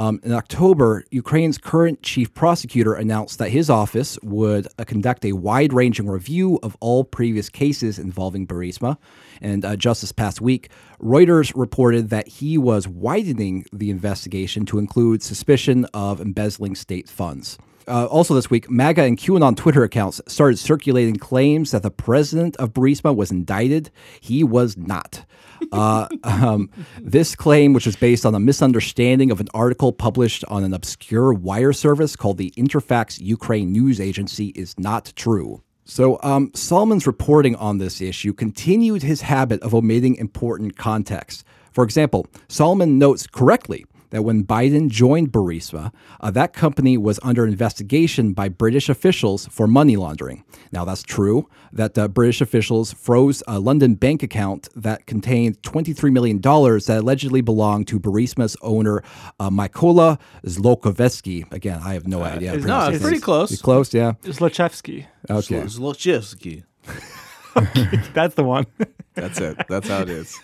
Um, in October, Ukraine's current chief prosecutor announced that his office would uh, conduct a wide-ranging review of all previous cases involving Burisma. And uh, just this past week, Reuters reported that he was widening the investigation to include suspicion of embezzling state funds. Uh, also this week, MAGA and QAnon Twitter accounts started circulating claims that the president of Burisma was indicted. He was not. Uh, um, this claim, which was based on a misunderstanding of an article published on an obscure wire service called the Interfax Ukraine News Agency, is not true. So um, Solomon's reporting on this issue continued his habit of omitting important context. For example, Solomon notes correctly that when Biden joined Burisma, uh, that company was under investigation by British officials for money laundering. Now, that's true that uh, British officials froze a London bank account that contained twenty-three million dollars that allegedly belonged to Burisma's owner, uh, Mykola Zlochevsky. Again, I have no idea. Uh, it's no, it's pretty close. It's close, yeah. Zlochevsky. Okay. Zlochevsky. That's the one. That's it. That's how it is.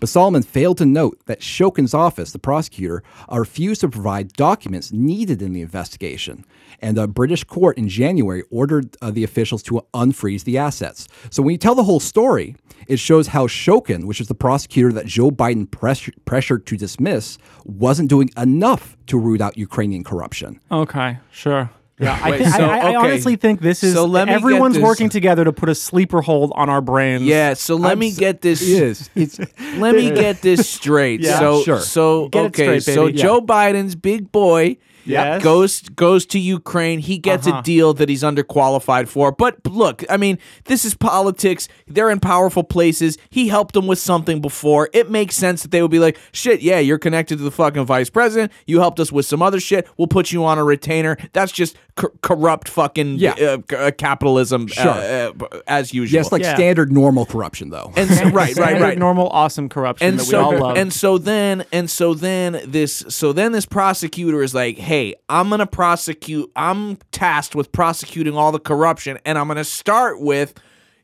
But Solomon failed to note that Shokin's office, the prosecutor, refused to provide documents needed in the investigation. And a British court in January ordered uh, the officials to unfreeze the assets. So when you tell the whole story, it shows how Shokin, which is the prosecutor that Joe Biden pressure, pressured to dismiss, wasn't doing enough to root out Ukrainian corruption. Okay, sure. Yeah, I, th- Wait, so, I, I okay. honestly think this is so everyone's working together to put a sleeper hold on our brains. Yeah, so let I'm me so, get this. It is. It's, let me get this straight. Yeah, so, sure. So get okay, straight, so yeah. Joe Biden's big boy. Yes. Goes goes to Ukraine. He gets uh-huh. a deal that he's underqualified for. But look, I mean, this is politics. They're in powerful places. He helped them with something before. It makes sense that they would be like, shit, yeah, you're connected to the fucking vice president. You helped us with some other shit. We'll put you on a retainer. That's just c- corrupt fucking yeah. uh, c- uh, capitalism sure. uh, uh, as usual. Yes, like yeah. standard normal corruption though. And so, right, standard, right, right. normal awesome corruption and that so, we all love. And so then and so then this so then this prosecutor is like, "Hey, I'm going to prosecute. I'm tasked with prosecuting all the corruption, and I'm going to start with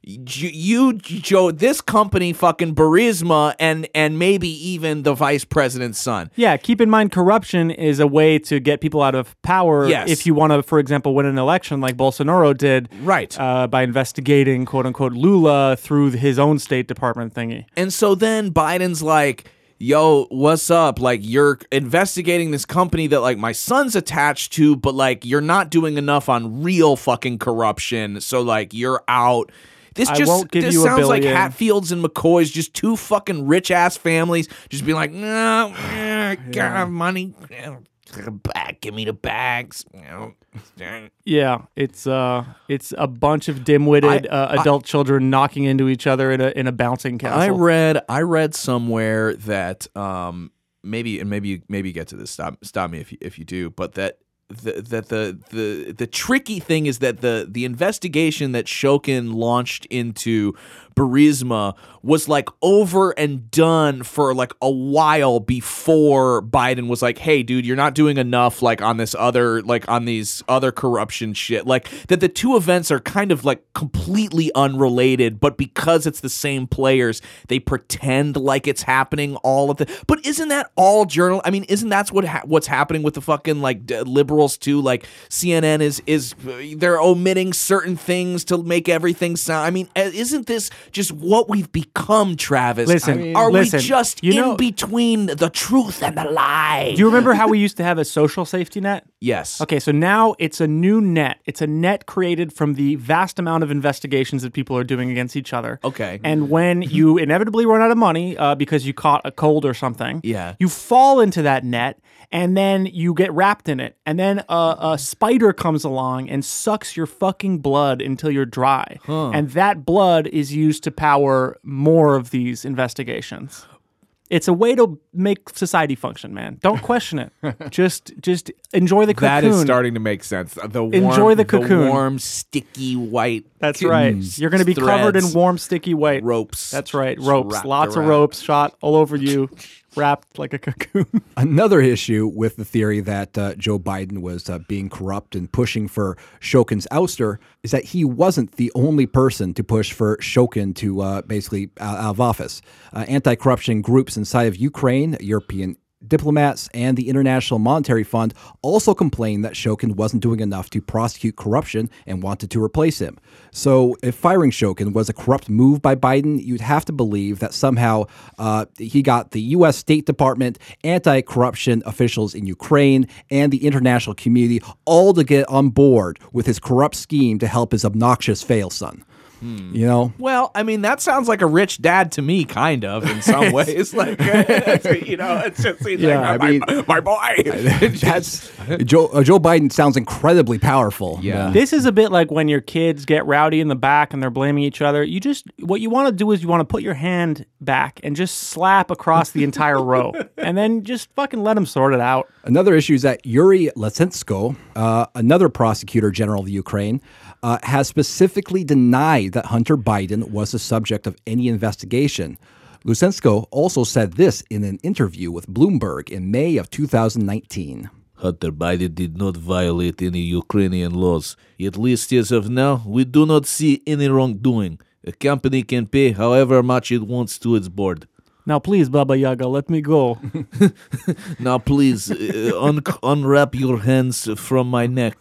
You, Joe, this company, fucking Burisma, and and maybe even the vice president's son." Yeah, keep in mind, corruption is a way to get people out of power. Yes. If you want to, for example, win an election like Bolsonaro did, right? Uh, by investigating, quote unquote, Lula through his own State Department thingy. And so then Biden's like, "Yo, what's up? Like, you're investigating this company that, like, my son's attached to, but, like, you're not doing enough on real fucking corruption. So, like, you're out." This just I won't give this you sounds a like Hatfields and McCoys, just two fucking rich ass families, just being like, "No, I got yeah. money. Back, give me the bags." Yeah, it's uh, it's a bunch of dim-witted I, uh, adult I, children knocking into each other in a in a bouncing castle. I read I read somewhere that um maybe and maybe maybe you get to this. Stop stop me if you, if you do, but that. The, that the the the tricky thing is that the the investigation that Shokin launched into Burisma was like over and done for like a while before Biden was like, "Hey, dude, you're not doing enough like on this other like on these other corruption shit." Like that the two events are kind of like completely unrelated, but because it's the same players, they pretend like it's happening all of the. But isn't that all journal? I mean, isn't that's what ha- what's happening with the fucking like d- liberals too? Like C N N is is they're omitting certain things to make everything sound. I mean, isn't this just what we've become, Travis? Listen, I mean, are listen, we just you know, in between the truth and the lie? Do you remember how we used to have a social safety net? Yes. Okay, so now it's a new net. It's a net created from the vast amount of investigations that people are doing against each other. Okay. And when you inevitably run out of money uh, because you caught a cold or something, yeah. you fall into that net and then you get wrapped in it. And then a, a spider comes along and sucks your fucking blood until you're dry. Huh. And that blood is used to power more of these investigations. It's a way to make society function, man. Don't question it. just just enjoy the cocoon. That is starting to make sense. The warm, enjoy the cocoon. The warm, sticky, white. That's co- right. You're going to be threads, covered in warm, sticky, white. Ropes. That's right. Ropes. Lots around. Of ropes shot all over you, wrapped like a cocoon. Another issue with the theory that uh, Joe Biden was uh, being corrupt and pushing for Shokin's ouster is that he wasn't the only person to push for Shokin to uh, basically out, out of office. Uh, anti-corruption groups inside of Ukraine, European diplomats, and the International Monetary Fund also complained that Shokin wasn't doing enough to prosecute corruption and wanted to replace him. So if firing Shokin was a corrupt move by Biden, you'd have to believe that somehow uh, he got the U S. State Department, anti-corruption officials in Ukraine, and the international community all to get on board with his corrupt scheme to help his obnoxious fail son. Hmm. You know, well, I mean, that sounds like a rich dad to me, kind of in some ways. Like, you know, it's just seems yeah, like I mean, my, my boy. That's Joe. Uh, Joe Biden sounds incredibly powerful. Yeah. yeah, this is a bit like when your kids get rowdy in the back and they're blaming each other. You just what you want to do is you want to put your hand back and just slap across the entire row, and then just fucking let them sort it out. Another issue is that Yuriy Lutsenko, uh, another prosecutor general of the Ukraine, uh, has specifically denied that Hunter Biden was the subject of any investigation. Lutsenko also said this in an interview with Bloomberg in May of two thousand nineteen. "Hunter Biden did not violate any Ukrainian laws. At least as of now, we do not see any wrongdoing. A company can pay however much it wants to its board." "Now please, Baba Yaga, let me go." "Now please, uh, un- unwrap your hands from my neck."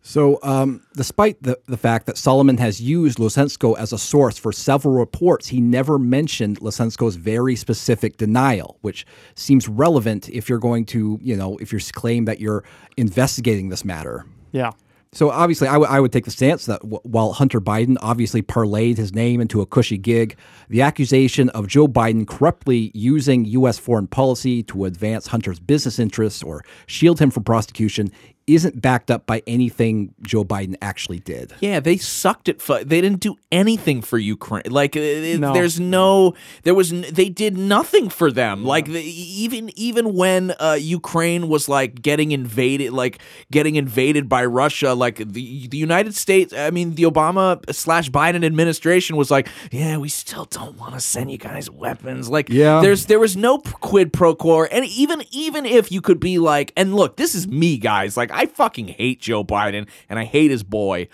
So um, despite the, the fact that Solomon has used Lutsenko as a source for several reports, he never mentioned Lutsenko's very specific denial, which seems relevant if you're going to, you know, if you claim that you're investigating this matter. Yeah. So obviously, I, w- I would take the stance that w- while Hunter Biden obviously parlayed his name into a cushy gig, the accusation of Joe Biden corruptly using U S foreign policy to advance Hunter's business interests or shield him from prosecution isn't backed up by anything Joe Biden actually did. Yeah, they sucked at fu- – they didn't do anything for Ukraine. Like it, no. there's no – there was n- they did nothing for them. Yeah. Like the, even even when uh, Ukraine was like getting invaded – like getting invaded by Russia, like the, the United States – I mean the Obama slash Biden administration was like, yeah, we still don't want to send you guys weapons. Like yeah. there's there was no quid pro quo. And even, even if you could be like – and look, this is me, guys. Like I fucking hate Joe Biden and I hate his boy.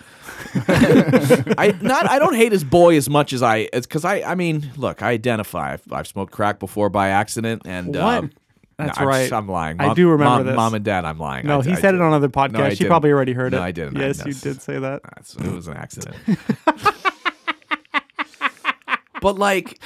I not I don't hate his boy as much as I it's because I I mean look I identify I've, I've smoked crack before by accident and what? Um, that's no, right I'm, I'm lying mom, I do remember mom, this mom and dad I'm lying no I, he I said did. It on another podcast no, she didn't. Probably already heard no, it no I didn't yes I, you did say that it was an accident. But like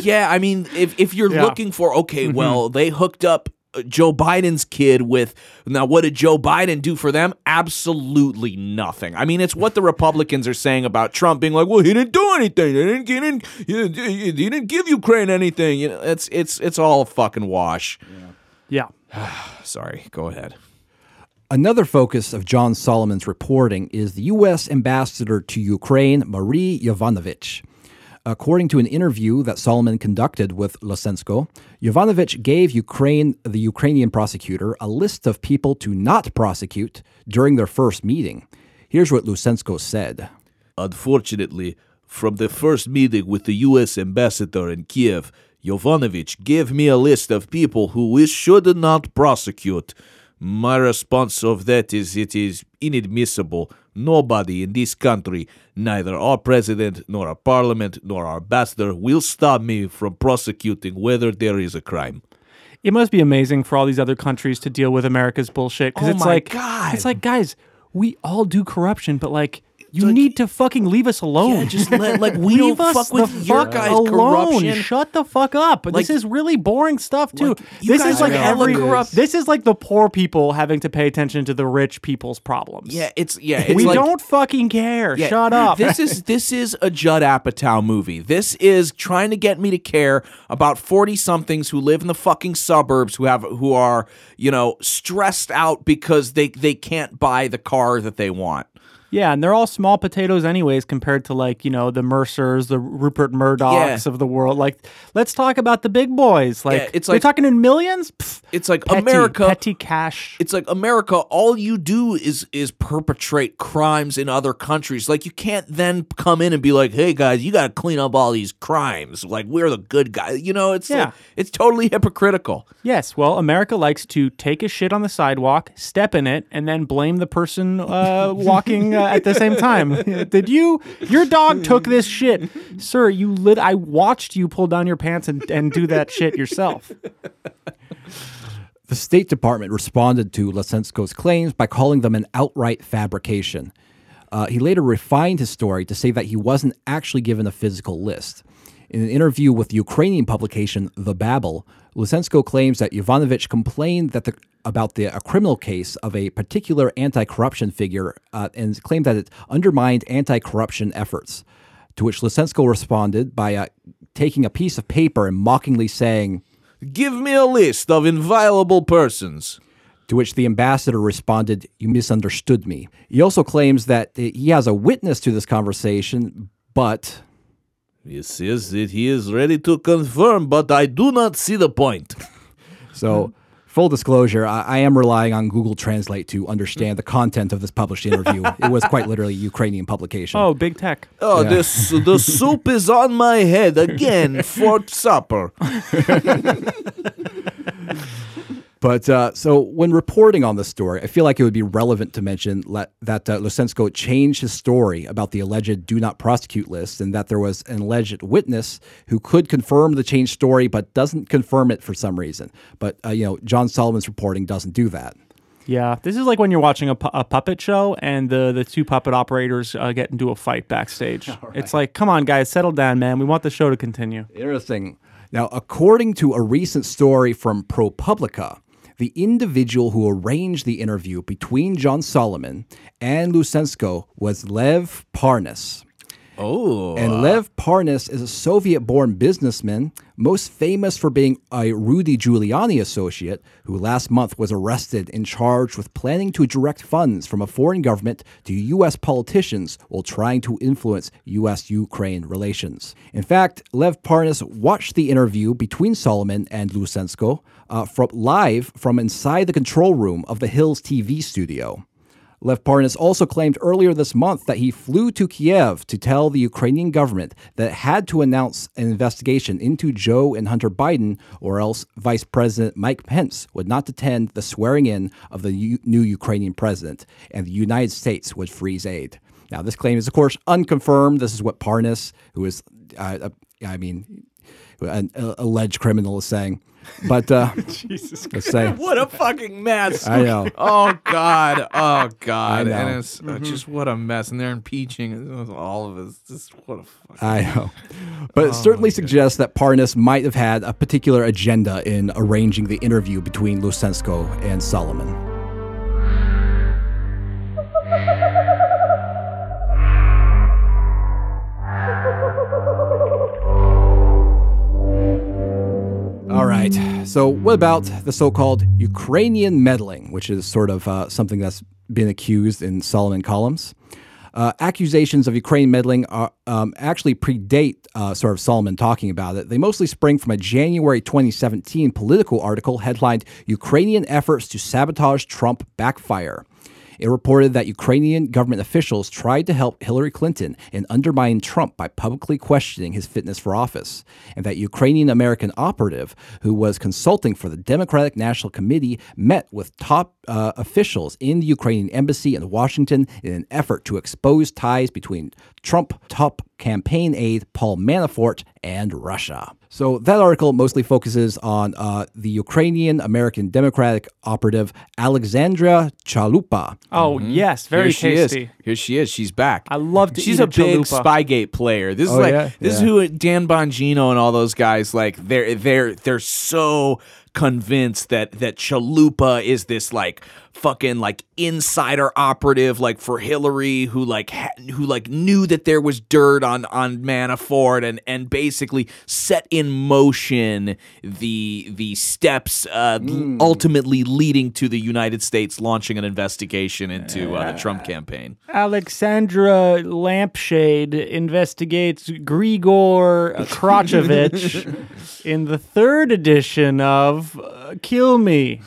yeah I mean if if you're yeah. looking for okay well they hooked up Joe Biden's kid with now what did Joe Biden do for them? Absolutely nothing. I mean, it's what the Republicans are saying about Trump being like, well, he didn't do anything. He didn't, he didn't, he didn't, he didn't give Ukraine anything. You know, it's it's it's all a fucking wash. Yeah. yeah. Sorry. Go ahead. Another focus of John Solomon's reporting is the U S ambassador to Ukraine, Marie Yovanovitch. According to an interview that Solomon conducted with Lutsenko, Yovanovitch gave Ukraine, the Ukrainian prosecutor, a list of people to not prosecute during their first meeting. Here's what Lutsenko said. Unfortunately, from the first meeting with the U S ambassador in Kiev, Yovanovitch gave me a list of people who we should not prosecute. My response of that is it is inadmissible. Nobody in this country, neither our president, nor our parliament, nor our ambassador, will stop me from prosecuting whether there is a crime. It must be amazing for all these other countries to deal with America's bullshit. Because oh it's like, God. It's like, guys, we all do corruption, but like, you like, need to fucking leave us alone. Yeah, just let, like, we leave don't fuck with your fuck guys' alone. Corruption. Shut the fuck up. Like, this is really boring stuff, too. Like, this is like hella corrupt. This is like the poor people having to pay attention to the rich people's problems. Yeah, it's yeah. It's we like, don't fucking care. Yeah, shut up. This is this is a Judd Apatow movie. This is trying to get me to care about forty somethings who live in the fucking suburbs who have who are you know stressed out because they they can't buy the car that they want. Yeah, and they're all small potatoes anyways compared to, like, you know, the Mercers, the Rupert Murdochs yeah. of the world. Like, let's talk about the big boys. Like, yeah, it's like, you're talking in millions? Pfft, it's like petty, America. Petty cash. It's like America, all you do is is perpetrate crimes in other countries. Like, you can't then come in and be like, hey, guys, you got to clean up all these crimes. Like, we're the good guys. You know, it's, yeah. like, it's totally hypocritical. Yes, well, America likes to take a shit on the sidewalk, step in it, and then blame the person uh, walking Uh, at the same time. Did you your dog took this shit, sir? You lit I watched you pull down your pants and, and do that shit yourself. The State Department responded to Lutsenko's claims by calling them an outright fabrication. Uh, he later refined his story to say that he wasn't actually given a physical list. In an interview with the Ukrainian publication The Babel, Lutsenko claims that Yovanovitch complained that the, about the, a criminal case of a particular anti-corruption figure uh, and claimed that it undermined anti-corruption efforts, to which Lutsenko responded by uh, taking a piece of paper and mockingly saying, "Give me a list of inviolable persons." To which the ambassador responded, "You misunderstood me." He also claims that he has a witness to this conversation, but... he says that he is ready to confirm, but I do not see the point. So, full disclosure, I, I am relying on Google Translate to understand the content of this published interview. It was quite literally a Ukrainian publication. Oh, big tech. Oh, yeah. this, the soup is on my head again for supper. But uh, so when reporting on this story, I feel like it would be relevant to mention le- that uh, Lutsenko changed his story about the alleged do not prosecute list and that there was an alleged witness who could confirm the changed story but doesn't confirm it for some reason. But, uh, you know, John Solomon's reporting doesn't do that. Yeah, this is like when you're watching a, pu- a puppet show and the, the two puppet operators uh, get into a fight backstage. Right. It's like, come on, guys, settle down, man. We want the show to continue. Interesting. Now, according to a recent story from ProPublica, the individual who arranged the interview between John Solomon and Lutsenko was Lev Parnas. Oh. And Lev Parnas is a Soviet-born businessman, most famous for being a Rudy Giuliani associate, who last month was arrested and charged with planning to direct funds from a foreign government to U S politicians while trying to influence U S-Ukraine relations. In fact, Lev Parnas watched the interview between Solomon and Lutsenko uh, from live from inside the control room of The Hill's T V studio. Lev Parnas also claimed earlier this month that he flew to Kiev to tell the Ukrainian government that it had to announce an investigation into Joe and Hunter Biden, or else Vice President Mike Pence would not attend the swearing-in of the U- new Ukrainian president, and the United States would freeze aid. Now, this claim is, of course, unconfirmed. This is what Parnas, who is, uh, I mean, an alleged criminal, is saying. But uh, Jesus Christ! Say, what a fucking mess! I know. Oh God! Oh God! And it's mm-hmm. uh, just what a mess. And they're impeaching all of us. Just what a fucking. I know. But oh, it certainly suggests that Parnas might have had a particular agenda in arranging the interview between Lutsenko and Solomon. All right, so what about the so-called Ukrainian meddling, which is sort of uh, something that's been accused in Solomon columns? Uh, accusations of Ukraine meddling are, um, actually predate uh, sort of Solomon talking about it. They mostly spring from a January twenty seventeen political article headlined "Ukrainian Efforts to Sabotage Trump Backfire." It reported that Ukrainian government officials tried to help Hillary Clinton and undermine Trump by publicly questioning his fitness for office, and that Ukrainian-American operative who was consulting for the Democratic National Committee met with top uh, officials in the Ukrainian embassy in Washington in an effort to expose ties between Trump top campaign aide Paul Manafort and Russia. So that article mostly focuses on uh, the Ukrainian-American Democratic operative Alexandra Chalupa. Oh, mm-hmm. yes. Very Here tasty. She is. Here she is. She's back. I love to She's eat a, a big Chalupa. Spygate player. This oh, is like yeah? this yeah. is who Dan Bongino and all those guys, like, they're they're they're so convinced that that Chalupa is this like fucking like insider operative like for Hillary who like ha- who like knew that there was dirt on on Manafort and and basically set in motion the the steps uh, mm. ultimately leading to the United States launching an investigation into uh, the Trump campaign. Alexandra Lampshade investigates Grigor Krochovich in the third edition of uh, Kill Me.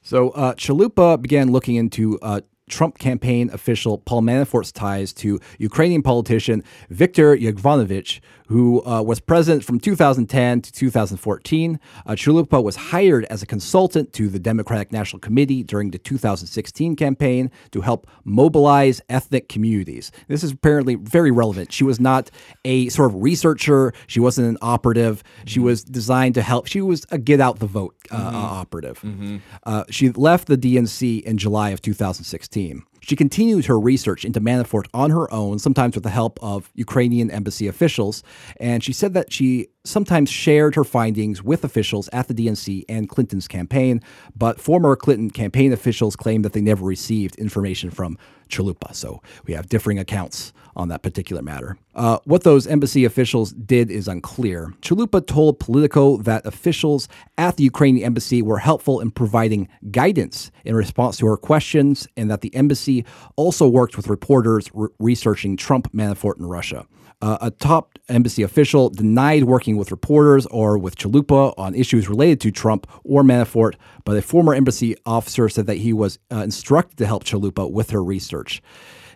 So uh, Chalupa began looking into uh, Trump campaign official Paul Manafort's ties to Ukrainian politician Viktor Yovanovitch, who uh, was president from two thousand ten to two thousand fourteen. Uh, Chalupa was hired as a consultant to the Democratic National Committee during the two thousand sixteen campaign to help mobilize ethnic communities. This is apparently very relevant. She was not a sort of researcher. She wasn't an operative. She was designed to help. She was a get-out-the-vote uh, mm-hmm. operative. Mm-hmm. Uh, she left the D N C in July of two thousand sixteen. She continued her research into Manafort on her own, sometimes with the help of Ukrainian embassy officials, and she said that she sometimes shared her findings with officials at the D N C and Clinton's campaign, but former Clinton campaign officials claimed that they never received information from Chalupa. So we have differing accounts on that particular matter. Uh, what those embassy officials did is unclear. Chalupa told Politico that officials at the Ukrainian embassy were helpful in providing guidance in response to her questions, and that the embassy also worked with reporters re- researching Trump, Manafort, and Russia. Uh, a top embassy official denied working with reporters or with Chalupa on issues related to Trump or Manafort, but a former embassy officer said that he was uh, instructed to help Chalupa with her research.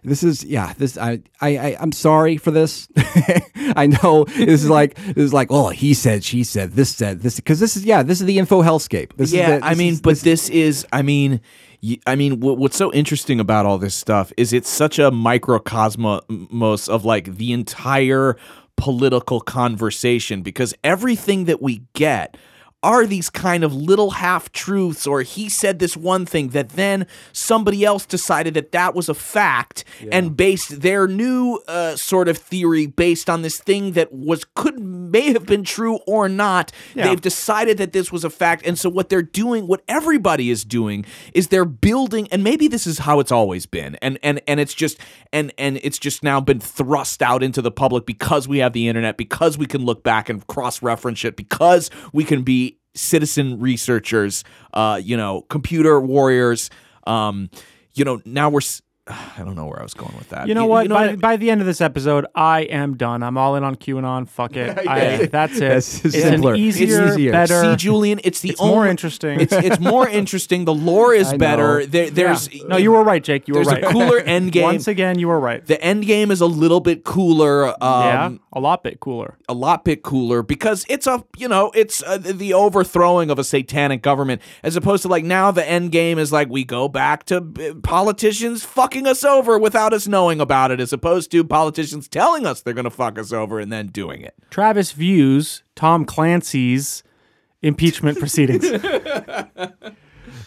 This is, yeah, this, I, I, I, I'm sorry for this. I know this is like, this is like, oh, he said, she said, this said, this, because this is, yeah, this is the info hellscape. This yeah, is the, this I mean, is, but this is, I mean, I mean, what's so interesting about all this stuff is it's such a microcosmos of like the entire political conversation, because everything that we get are these kind of little half-truths, or he said this one thing that then somebody else decided that that was a fact yeah. and based their new uh, sort of theory based on this thing that was could may have been true or not. Yeah. They've decided that this was a fact. And so what they're doing, what everybody is doing, is they're building, and maybe this is how it's always been, and and and it's just and and it's just now been thrust out into the public because we have the internet, because we can look back and cross-reference it, because we can be citizen researchers, uh, you know, computer warriors. Um, you know, now we're I don't know where I was going with that. You know you, what? You know by, what I mean? By the end of this episode, I am done. I'm all in on QAnon. Fuck it. yeah. I, that's it. It's simpler. An easier, it's easier, better. See, Julian, it's the it's only, more interesting. It's it's more interesting. The lore is I better. There, there's yeah. no. You were right, Jake. You were right. There's a cooler end game. Once again, you were right. The end game is a little bit cooler. Um, yeah, a lot bit cooler. A lot bit cooler because it's a you know it's a, the overthrowing of a satanic government, as opposed to like now the end game is like we go back to b- politicians fucking us over without us knowing about it, as opposed to politicians telling us they're going to fuck us over and then doing it. Travis View's Tom Clancy's impeachment proceedings.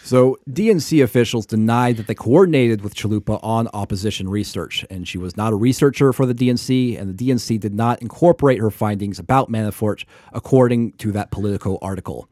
So D N C officials denied that they coordinated with Chalupa on opposition research, and she was not a researcher for the D N C, and the D N C did not incorporate her findings about Manafort according to that Politico article.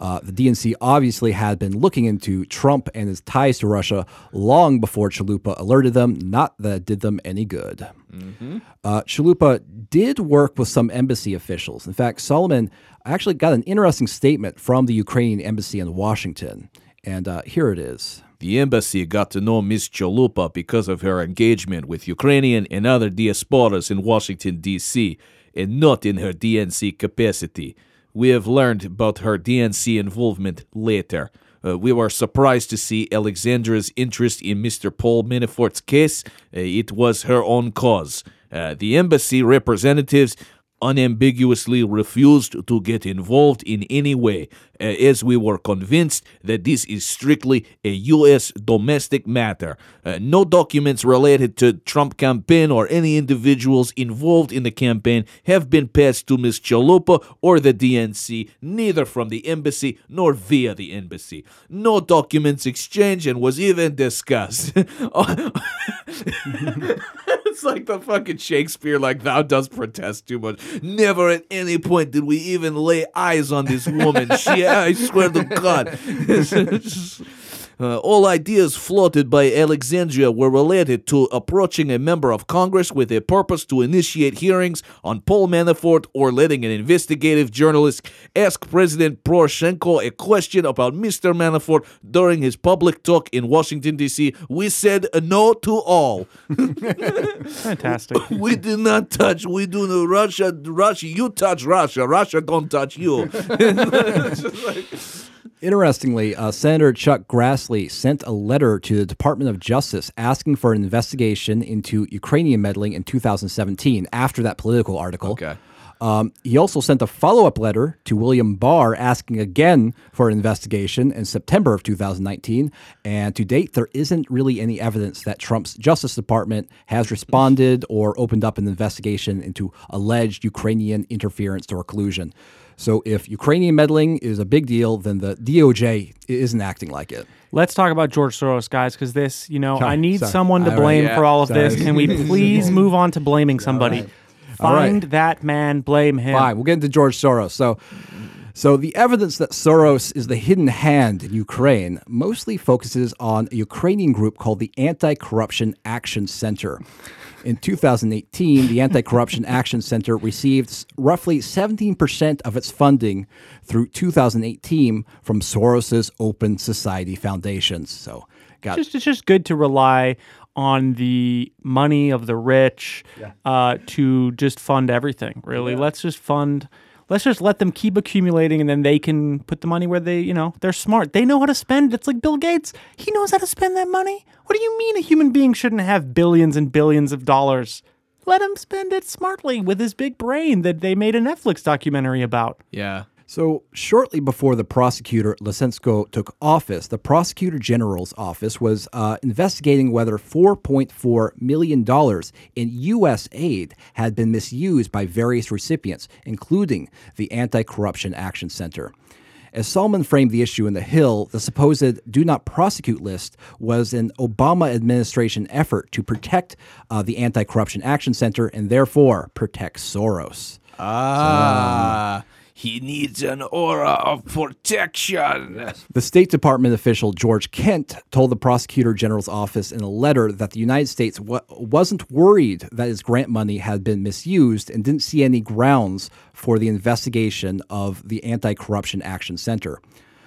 Uh, the D N C obviously had been looking into Trump and his ties to Russia long before Chalupa alerted them, not that it did them any good. Mm-hmm. Uh, Chalupa did work with some embassy officials. In fact, Solomon actually got an interesting statement from the Ukrainian embassy in Washington, and uh, here it is. The embassy got to know Miss Chalupa because of her engagement with Ukrainian and other diasporas in Washington, D C, and not in her D N C capacity. We have learned about her D N C involvement later. Uh, we were surprised to see Alexandra's interest in Mister Paul Manafort's case. Uh, it was her own cause. Uh, the embassy representatives unambiguously refused to get involved in any way, uh, as we were convinced that this is strictly a U S domestic matter. Uh, no documents related to Trump campaign or any individuals involved in the campaign have been passed to Miz Chalupa or the D N C, neither from the embassy nor via the embassy. No documents exchanged and was even discussed. It's like the fucking Shakespeare, like, thou dost protest too much. Never at any point did we even lay eyes on this woman. She, I swear to God. Uh, all ideas floated by Alexandria were related to approaching a member of Congress with a purpose to initiate hearings on Paul Manafort or letting an investigative journalist ask President Poroshenko a question about Mister Manafort during his public talk in Washington, D C. We said no to all. Fantastic. We did not touch. We do no Russia. Russia, you touch Russia. Russia don't touch you. It's just like... Interestingly, uh, Senator Chuck Grassley sent a letter to the Department of Justice asking for an investigation into Ukrainian meddling in two thousand seventeen after that political article. Okay. Um, he also sent a follow-up letter to William Barr asking again for an investigation in September of two thousand nineteen. And to date, there isn't really any evidence that Trump's Justice Department has responded or opened up an investigation into alleged Ukrainian interference or collusion. So if Ukrainian meddling is a big deal, then the D O J isn't acting like it. Let's talk about George Soros, guys, because this, you know, sorry, I need sorry. someone to blame yeah, for all of sorry. this. Can we please move on to blaming somebody? All right. Find all right. that man, blame him. Fine, we'll get into George Soros. So, so the evidence that Soros is the hidden hand in Ukraine mostly focuses on a Ukrainian group called the Anti-Corruption Action Center. In two thousand eighteen, the Anti-Corruption Action Center received roughly seventeen percent of its funding through two thousand eighteen from Soros's Open Society foundations. So, got just, it's just good to rely on the money of the rich yeah. uh, to just fund everything. Really, yeah. let's just fund. Let's just let them keep accumulating, and then they can put the money where they, you know, they're smart. They know how to spend. It's like Bill Gates. He knows how to spend that money. What do you mean a human being shouldn't have billions and billions of dollars? Let him spend it smartly with his big brain that they made a Netflix documentary about. Yeah. So shortly before the prosecutor Lutsenko took office, the prosecutor general's office was uh, investigating whether four point four million dollars in U S aid had been misused by various recipients, including the Anti-Corruption Action Center. As Solomon framed the issue in The Hill, the supposed do not prosecute list was an Obama administration effort to protect uh, the Anti-Corruption Action Center and therefore protect Soros. Ah, so, um, he needs an aura of protection. The State Department official George Kent told the Prosecutor General's office in a letter that the United States w- wasn't worried that his grant money had been misused and didn't see any grounds for the investigation of the Anti-Corruption Action Center.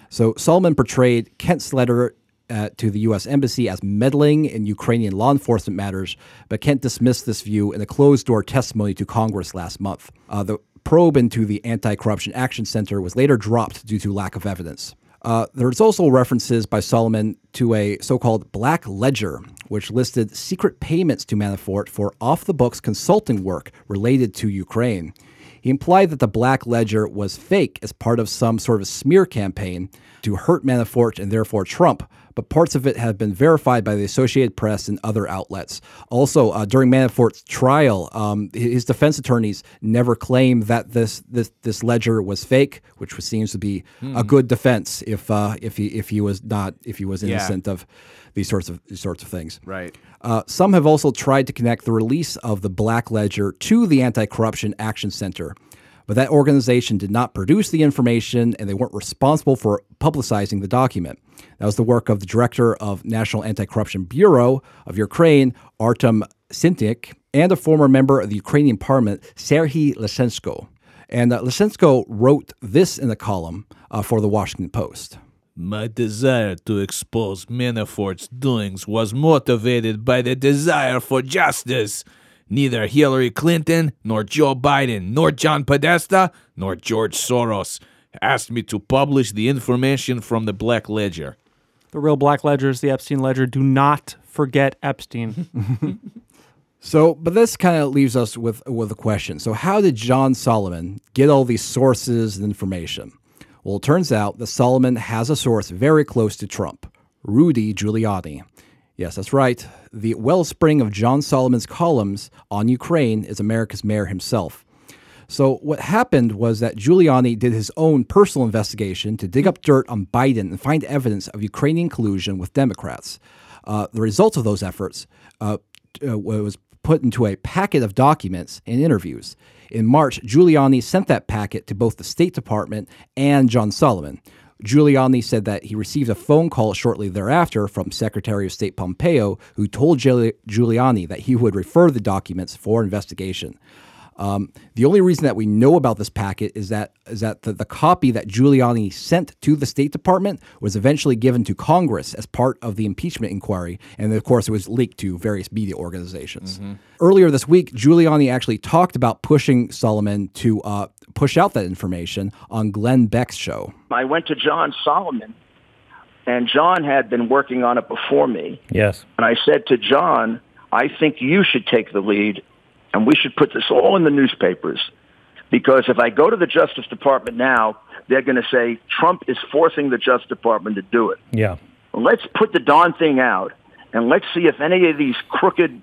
So Solomon portrayed Kent's letter Uh, to the U S Embassy as meddling in Ukrainian law enforcement matters, but Kent dismissed this view in a closed-door testimony to Congress last month. Uh, the probe into the Anti-Corruption Action Center was later dropped due to lack of evidence. Uh, there's also references by Solomon to a so-called black ledger, which listed secret payments to Manafort for off-the-books consulting work related to Ukraine. He implied that the black ledger was fake as part of some sort of smear campaign to hurt Manafort and therefore Trump, but parts of it have been verified by the Associated Press and other outlets. Also, uh, during Manafort's trial, um, his defense attorneys never claimed that this this this ledger was fake, which seems to be mm. a good defense if uh, if he if he was not if he was innocent yeah. of these sorts of these sorts of things. Right. Uh, some have also tried to connect the release of the black ledger to the Anti-Corruption Action Center, but that organization did not produce the information and they weren't responsible for publicizing the document. That was the work of the director of National Anti-Corruption Bureau of Ukraine, Artem Sintik, and a former member of the Ukrainian parliament, Serhiy Lysenko. And uh, Lysenko wrote this in a column uh, for the Washington Post. My desire to expose Manafort's doings was motivated by the desire for justice. Neither Hillary Clinton, nor Joe Biden, nor John Podesta, nor George Soros asked me to publish the information from the Black Ledger. The real Black Ledger is the Epstein Ledger. Do not forget Epstein. So, but this kind of leaves us with, with a question. So how did John Solomon get all these sources and information? Well, it turns out that Solomon has a source very close to Trump, Rudy Giuliani. Yes, that's right. The wellspring of John Solomon's columns on Ukraine is America's mayor himself. So what happened was that Giuliani did his own personal investigation to dig up dirt on Biden and find evidence of Ukrainian collusion with Democrats. Uh, the results of those efforts uh, was put into a packet of documents and interviews. In March, Giuliani sent that packet to both the State Department and John Solomon. Giuliani said that he received a phone call shortly thereafter from Secretary of State Pompeo, who told Giuliani that he would refer the documents for investigation. Um, the only reason that we know about this packet is that is that the, the copy that Giuliani sent to the State Department was eventually given to Congress as part of the impeachment inquiry, and of course it was leaked to various media organizations. Mm-hmm. Earlier this week, Giuliani actually talked about pushing Solomon to uh, push out that information on Glenn Beck's show. I went to John Solomon, and John had been working on it before me. Yes. And I said to John, I think you should take the lead, and we should put this all in the newspapers, because if I go to the Justice Department now, they're going to say Trump is forcing the Justice Department to do it. Yeah. Let's put the darn thing out, and let's see if any of these crooked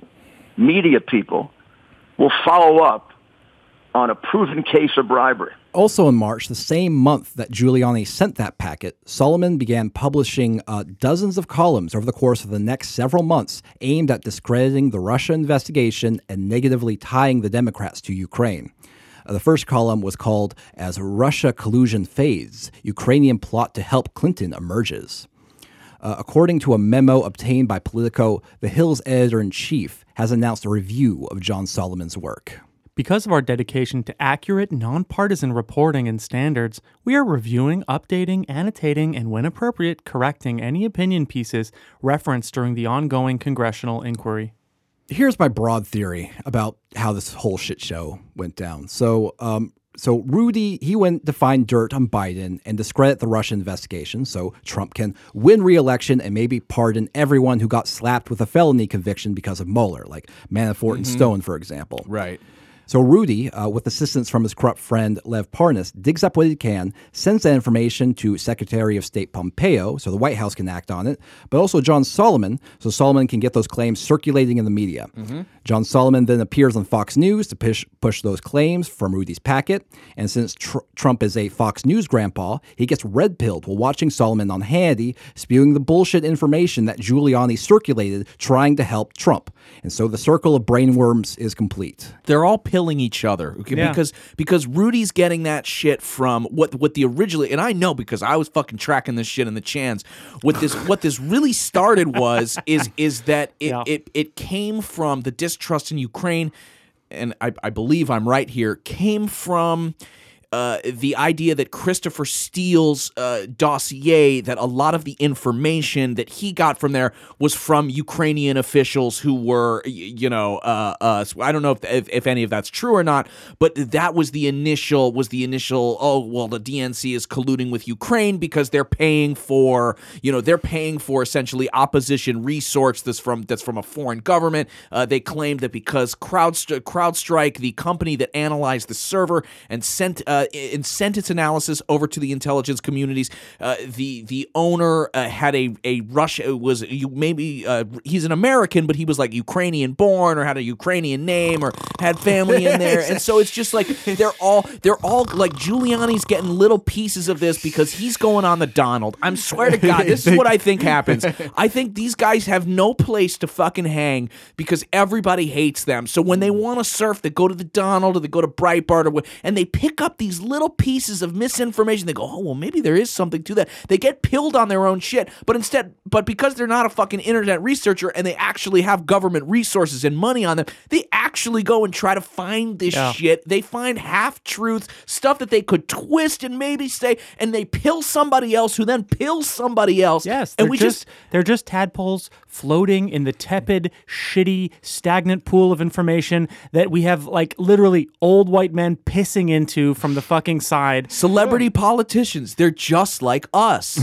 media people will follow up on a proven case of bribery. Also in March, the same month that Giuliani sent that packet, Solomon began publishing uh, dozens of columns over the course of the next several months aimed at discrediting the Russia investigation and negatively tying the Democrats to Ukraine. Uh, the first column was called As Russia Collusion Fades, Ukrainian Plot to Help Clinton Emerges. Uh, according to a memo obtained by Politico, The Hill's editor-in-chief has announced a review of John Solomon's work. Because of our dedication to accurate, nonpartisan reporting and standards, we are reviewing, updating, annotating, and when appropriate, correcting any opinion pieces referenced during the ongoing congressional inquiry. Here's my broad theory about how this whole shit show went down. So, um, so Rudy, he went to find dirt on Biden and discredit the Russia investigation so Trump can win re-election and maybe pardon everyone who got slapped with a felony conviction because of Mueller, like Manafort mm-hmm. and Stone, for example. Right. So Rudy, uh, with assistance from his corrupt friend Lev Parnas, digs up what he can, sends that information to Secretary of State Pompeo so the White House can act on it, but also John Solomon so Solomon can get those claims circulating in the media. Mm-hmm. John Solomon then appears on Fox News to push, push those claims from Rudy's packet, and since tr- Trump is a Fox News grandpa, he gets red-pilled while watching Solomon on Hannity spewing the bullshit information that Giuliani circulated trying to help Trump. And so the circle of brainworms is complete. They're all pilling each other, okay? Yeah. because because Rudy's getting that shit from what what the originally, and I know because I was fucking tracking this shit in the chans. What this what this really started was is is that it, yeah. it it came from the distrust in Ukraine, and I, I believe I'm right here, came from Uh, the idea that Christopher Steele's uh, dossier, that a lot of the information that he got from there was from Ukrainian officials who were, you know, uh, uh, I don't know if, if if any of that's true or not, but that was the initial, was the initial, oh, well, the D N C is colluding with Ukraine because they're paying for, you know, they're paying for essentially opposition resource that's from, that's from a foreign government. Uh, they claimed that because CrowdStrike, CrowdStrike, the company that analyzed the server and sent uh, and sent its analysis over to the intelligence communities. Uh, the the owner uh, had a a Russia was you maybe uh, he's an American, but he was like Ukrainian born or had a Ukrainian name or had family in there, and so it's just like they're all they're all like Giuliani's getting little pieces of this because he's going on the Donald. I swear to God, this is what I think happens. I think these guys have no place to fucking hang because everybody hates them. So when they want to surf, they go to the Donald or they go to Breitbart or what, and they pick up these little pieces of misinformation. They go, oh, well, maybe there is something to that. They get pilled on their own shit, but instead, but because they're not a fucking internet researcher and they actually have government resources and money on them, they actually go and try to find this yeah. shit. They find half-truths, stuff that they could twist and maybe say, and they pill somebody else who then pills somebody else. Yes, and we just, just they're just tadpoles floating in the tepid, shitty, stagnant pool of information that we have, like, literally old white men pissing into from the fucking side. Celebrity sure. politicians, they're just like us.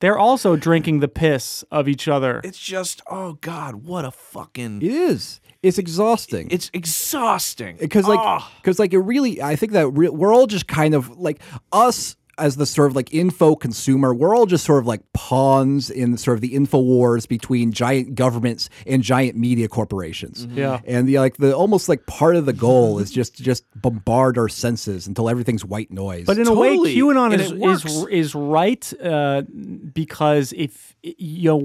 They're also drinking the piss of each other. It's just, oh God, what a fucking... It is. It's exhausting. It's exhausting. Because like, oh. like it really, I think that re- we're all just kind of like us... as the sort of like info consumer, we're all just sort of like pawns in sort of the info wars between giant governments and giant media corporations. Mm-hmm. Yeah. And the like the almost like part of the goal is just to just bombard our senses until everything's white noise. But in totally. a way, QAnon is, is is right uh, because if you know,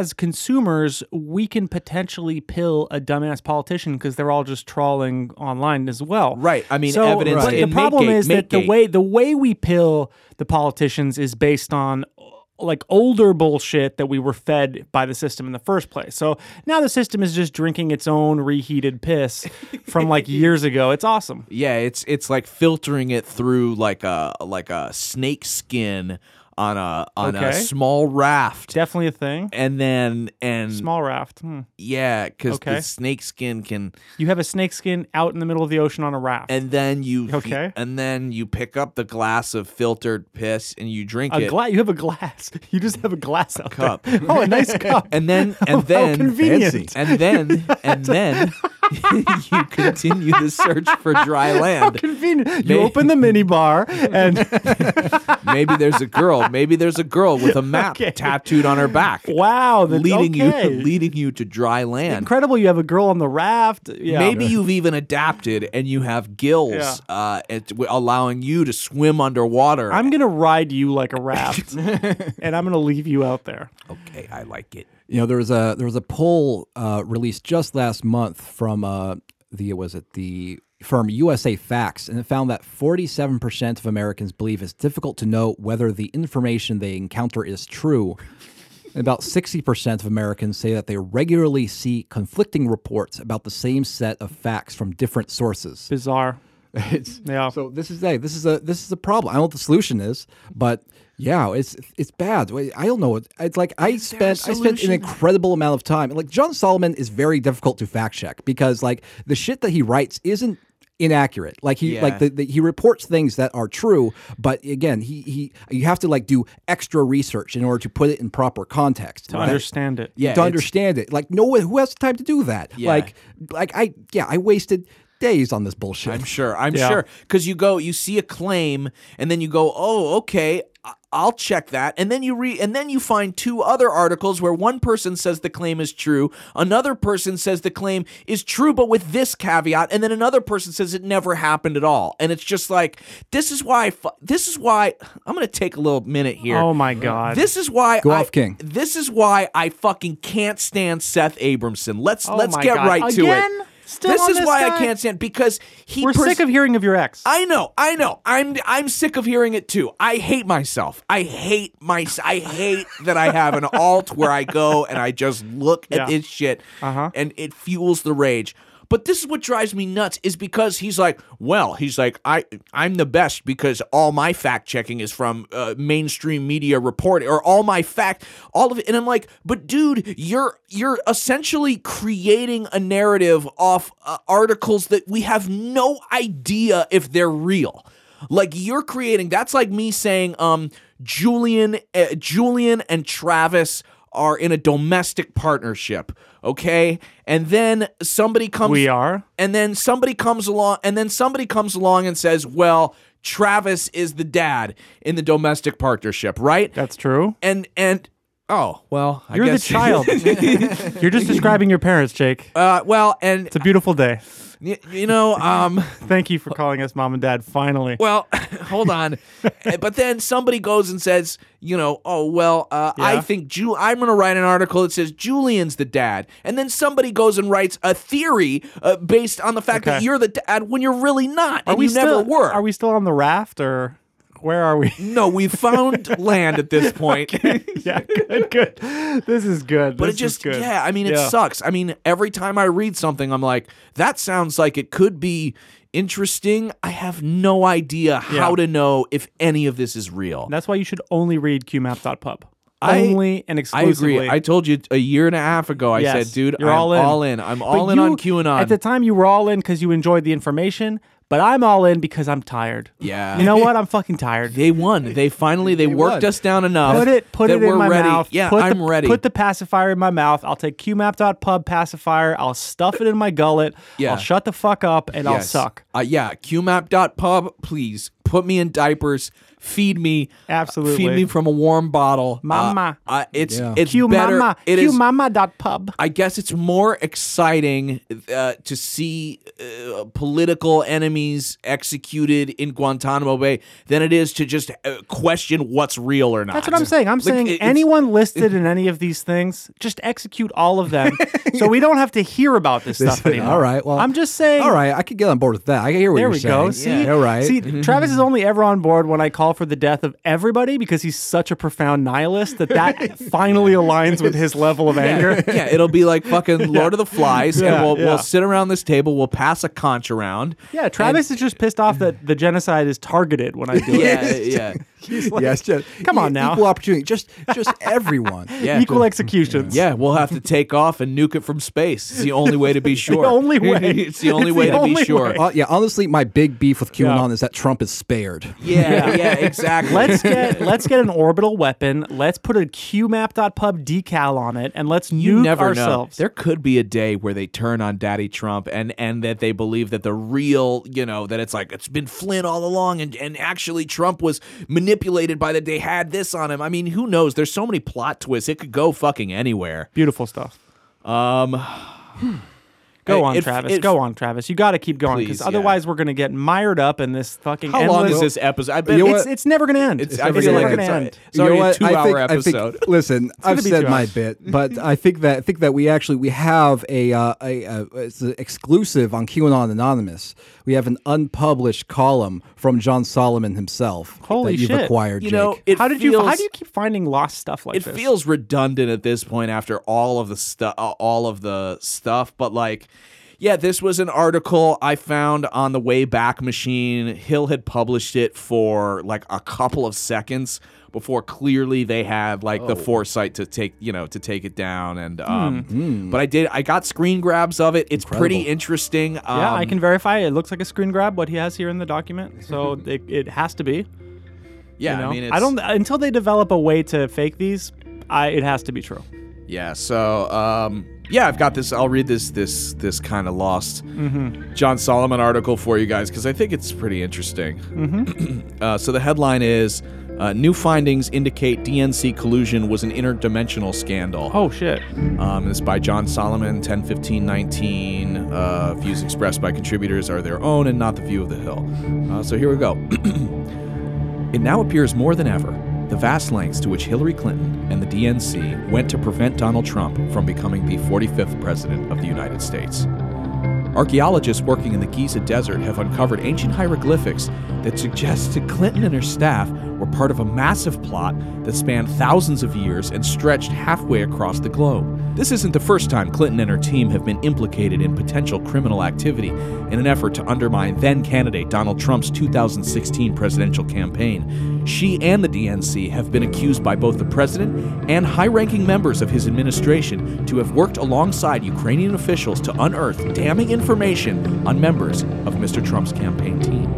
as consumers, we can potentially pill a dumbass politician because they're all just trawling online as well. Right. I mean, so, evidence. Right. The problem Make is Make that Make the way the way we pill the politicians is based on like older bullshit that we were fed by the system in the first place. So now the system is just drinking its own reheated piss from like years ago. It's awesome. Yeah, it's it's like filtering it through like a like a snake skin on a on okay. a small raft. Definitely a thing. And then and small raft. Hmm. Yeah, because okay. the snake skin can. You have a snake skin out in the middle of the ocean on a raft. And then you okay. And then you pick up the glass of filtered piss and you drink a it. Gla- you have a glass. You just have a glass a out cup. There. Oh, a nice cup. And then and oh, then how convenient. And then and then. You continue the search for dry land. How convenient. Maybe, you open the minibar and... maybe there's a girl. Maybe there's a girl with a map okay. tattooed on her back. Wow. That's leading okay. you, leading you to dry land. Incredible. You have a girl on the raft. Yeah. Maybe you've even adapted and you have gills yeah. uh, at, w- allowing you to swim underwater. I'm going to ride you like a raft and I'm going to leave you out there. Okay. I like it. You know, there was a there was a poll uh, released just last month from uh, the was it the firm U S A Facts, and it found that forty-seven percent of Americans believe it's difficult to know whether the information they encounter is true. And about sixty percent of Americans say that they regularly see conflicting reports about the same set of facts from different sources. Bizarre. It's, yeah. So this is a this is a this is a problem. I don't know what the solution is, but yeah, it's it's bad. I don't know. It's like I is spent I spent an incredible amount of time. Like John Solomon is very difficult to fact check because like the shit that he writes isn't inaccurate. Like he yeah. like the, the, he reports things that are true, but again, he he you have to like do extra research in order to put it in proper context to right? understand it. Yeah, to understand it. Like no one who has time to do that. Yeah. Like like I yeah I wasted days on this bullshit. I'm sure. I'm yeah. sure. Because you go, you see a claim, and then you go, oh, okay, I'll check that. And then you read, and then you find two other articles where one person says the claim is true, another person says the claim is true, but with this caveat, and then another person says it never happened at all. And it's just like, this is why. Fu- this is why I'm going to take a little minute here. Oh my god! This is why. Go I, off, King. This is why I fucking can't stand Seth Abramson. Let's oh let's get god. right Again? to it. Still this is this why guy? I can't stand because he. We're pers- sick of hearing of your ex. I know, I know. I'm I'm sick of hearing it too. I hate myself. I hate my. I hate that I have an alt where I go and I just look yeah. at this shit, uh-huh. and it fuels the rage. But this is what drives me nuts is because he's like, well, he's like, I, I'm the best because all my fact checking is from uh, mainstream media reporting or all my fact, all of it. And I'm like, but dude, you're you're essentially creating a narrative off uh, articles that we have no idea if they're real. Like you're creating. That's like me saying um, Julian, uh, Julian and Travis are in a domestic partnership, okay? And then somebody comes... We are? And then somebody comes along and then somebody comes along and says, well, Travis is the dad in the domestic partnership, right? That's true. And... and Oh, well, I You're guess. the child. You're just describing your parents, Jake. Uh, well, and... It's a beautiful day. Y- you know, um... Thank you for calling us mom and dad, finally. Well, hold on. But then somebody goes and says, you know, oh, well, uh, yeah. I think... Ju- I'm going to write an article that says Julian's the dad. And then somebody goes and writes a theory uh, based on the fact okay. that you're the dad when you're really not. Are and we you still, never were. Are we still on the raft, or... Where are we? No, we found land at this point. Okay. Yeah, good, good. This is good. But this it just, good. yeah, I mean, it yeah. sucks. I mean, every time I read something, I'm like, that sounds like it could be interesting. I have no idea yeah. how to know if any of this is real. And that's why you should only read Q map dot pub. I, only and exclusively. I agree. I told you a year and a half ago, I yes, said, dude, you're I'm all in. All in. I'm all but in you, on QAnon. At the time, you were all in because you enjoyed the information. But I'm all in because I'm tired. Yeah. You know what? I'm fucking tired. They won. They finally, they, they worked won. us down enough. Put it, put it in my ready. mouth. Yeah, put I'm the, ready. Put the pacifier in my mouth. I'll take Q map dot pub pacifier. I'll stuff it in my gullet. Yeah. I'll shut the fuck up and yes. I'll suck. Uh, yeah. Q map dot pub, please. Put me in diapers. Feed me. Absolutely. Feed me from a warm bottle. Mama. Uh, uh, it's yeah. it's Q better. Mama. It Q is, mama dot pub. I guess it's more exciting uh, to see uh, political enemies executed in Guantanamo Bay than it is to just uh, question what's real or not. That's what I'm saying. I'm like, saying anyone listed in any of these things, just execute all of them so we don't have to hear about this, this stuff anymore. All right. Well, I'm just saying. All right. I could get on board with that. I hear what there you're saying. There we go. See, yeah. all right. see mm-hmm. Travis is only ever on board when I call for the death of everybody because he's such a profound nihilist that that finally aligns with his level of anger. Yeah, yeah it'll be like fucking Lord yeah. of the Flies, yeah, and we'll yeah. we'll sit around this table, we'll pass a conch around. Yeah, Travis and... is just pissed off that the genocide is targeted when I do yeah, it. Yeah, yeah. Like, yes, just, come on now. Equal opportunity. Just just everyone. Yeah, equal just, executions. Yeah, we'll have to take off and nuke it from space. It's the only way to be sure. The only way. It's the only it's way the to only be way. sure. Uh, yeah, honestly, my big beef with QAnon yeah. is that Trump is spared. Yeah, yeah. Exactly. Let's get let's get an orbital weapon. Let's put a Q map dot pub decal on it, and let's you nuke never ourselves. Know. There could be a day where they turn on Daddy Trump, and, and that they believe that the real, you know, that it's like it's been Flynn all along, and, and actually Trump was manipulated by that they had this on him. I mean, who knows? There's so many plot twists. It could go fucking anywhere. Beautiful stuff. Um. Go on, it, Travis. It, Go on, Travis. You got to keep going because otherwise yeah. we're going to get mired up in this fucking How endless... long is this episode? I bet you know it's, it's never going to end. It's, it's, I feel it's never like going to end. It's already you know a two-hour episode. I think, listen, I've said my bit, but I think that I think that we actually we have a, uh, a, a it's an exclusive on QAnon Anonymous. We have an unpublished column from John Solomon himself Holy that you've shit. acquired, you Jake. Know, how did feels, you? How do you keep finding lost stuff like it this? It feels redundant at this point after all of the stuff, uh, all of the stuff. But like, yeah, this was an article I found on the Wayback Machine. Hill had published it for like a couple of seconds before clearly they had like oh. the foresight to take you know to take it down. And um, mm. but I did I got screen grabs of it. It's Incredible. pretty interesting. Um, yeah, I can verify it. It looks like a screen grab what he has here in the document. So it, it has to be. Yeah, you know? I mean, it's... I don't until they develop a way to fake these. I it has to be true. Yeah. So. Um, yeah, I've got this. I'll read this this this kind of lost mm-hmm. John Solomon article for you guys because I think it's pretty interesting. Mm-hmm. uh, so the headline is, uh, new findings indicate D N C collusion was an interdimensional scandal. Oh, shit. Um, this is by John Solomon, ten fifteen nineteen. Uh, views expressed by contributors are their own and not the view of The Hill. Uh, so here we go. It now appears more than ever the vast lengths to which Hillary Clinton and the D N C went to prevent Donald Trump from becoming the forty-fifth president of the United States. Archaeologists working in the Giza Desert have uncovered ancient hieroglyphics that suggest that Clinton and her staff were part of a massive plot that spanned thousands of years and stretched halfway across the globe. This isn't the first time Clinton and her team have been implicated in potential criminal activity in an effort to undermine then-candidate Donald Trump's two thousand sixteen presidential campaign. She and the D N C have been accused by both the president and high-ranking members of his administration to have worked alongside Ukrainian officials to unearth damning information on members of Mister Trump's campaign team.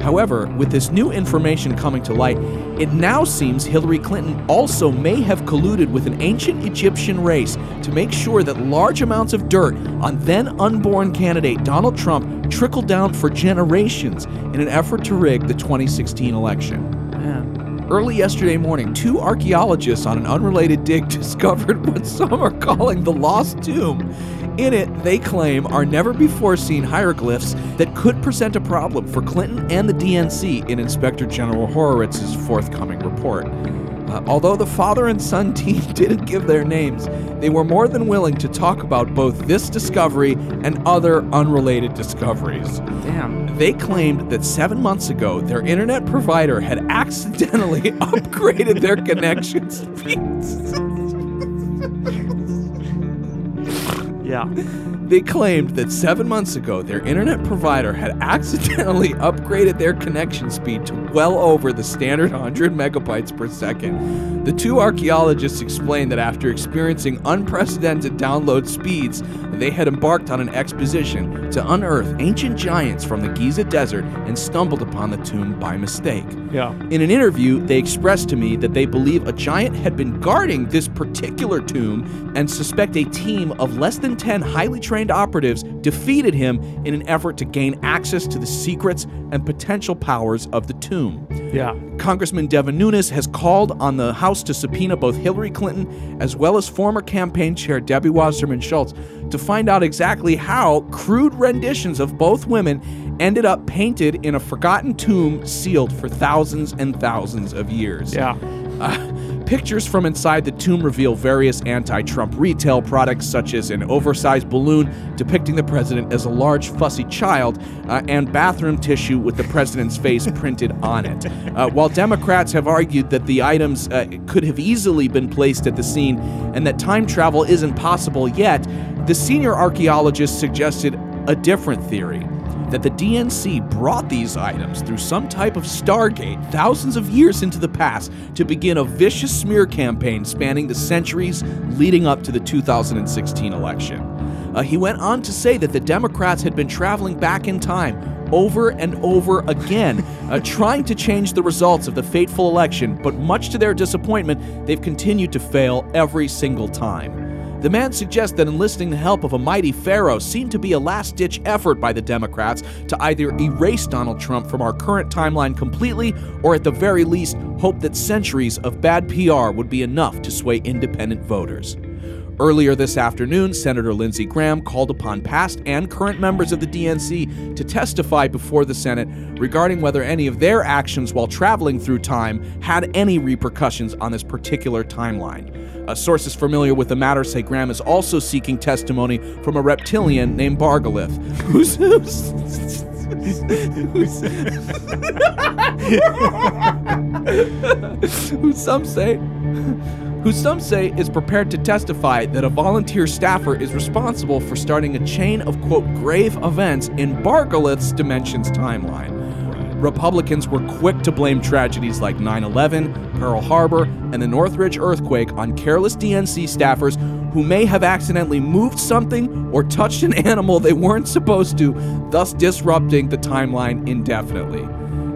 However, with this new information coming to light, it now seems Hillary Clinton also may have colluded with an ancient Egyptian race to make sure that large amounts of dirt on then-unborn candidate Donald Trump trickled down for generations in an effort to rig the twenty sixteen election. Yeah. Early yesterday morning, two archaeologists on an unrelated dig discovered what some are calling the Lost Tomb. In it, they claim, are never-before-seen hieroglyphs that could present a problem for Clinton and the D N C in Inspector General Horowitz's forthcoming report. Uh, although the father and son team didn't give their names, they were more than willing to talk about both this discovery and other unrelated discoveries. Damn. They claimed that seven months ago, their internet provider had accidentally upgraded their connection speeds. Yeah. They claimed that seven months ago, their internet provider had accidentally upgraded their connection speed to well over the standard one hundred megabytes per second. The two archaeologists explained that after experiencing unprecedented download speeds, they had embarked on an expedition to unearth ancient giants from the Giza Desert and stumbled upon the tomb by mistake. Yeah. In an interview, they expressed to me that they believe a giant had been guarding this particular tomb and suspect a team of less than ten highly trained operatives defeated him in an effort to gain access to the secrets and potential powers of the tomb. Yeah. Congressman Devin Nunes has called on the House to subpoena both Hillary Clinton as well as former campaign chair Debbie Wasserman Schultz to find out exactly how crude renditions of both women ended up painted in a forgotten tomb sealed for thousands and thousands of years. Yeah. Uh, pictures from inside the tomb reveal various anti-Trump retail products, such as an oversized balloon depicting the president as a large, fussy child, uh, and bathroom tissue with the president's face printed on it. Uh, while Democrats have argued that the items uh, could have easily been placed at the scene and that time travel isn't possible yet, the senior archaeologist suggested a different theory, that the D N C brought these items through some type of Stargate thousands of years into the past to begin a vicious smear campaign spanning the centuries leading up to the two thousand sixteen election. Uh, he went on to say that the Democrats had been traveling back in time over and over again, uh, trying to change the results of the fateful election, but much to their disappointment, they've continued to fail every single time. The man suggests that enlisting the help of a mighty pharaoh seemed to be a last-ditch effort by the Democrats to either erase Donald Trump from our current timeline completely, or at the very least, hope that centuries of bad P R would be enough to sway independent voters. Earlier this afternoon, Senator Lindsey Graham called upon past and current members of the D N C to testify before the Senate regarding whether any of their actions while traveling through time had any repercussions on this particular timeline. Uh, sources familiar with the matter say Graham is also seeking testimony from a reptilian named Bargalith, who's... who's who some say... who some say is prepared to testify that a volunteer staffer is responsible for starting a chain of, quote, grave events in Bargalith's Dimensions timeline. Right. Republicans were quick to blame tragedies like nine eleven, Pearl Harbor, and the Northridge earthquake on careless D N C staffers who may have accidentally moved something or touched an animal they weren't supposed to, thus disrupting the timeline indefinitely.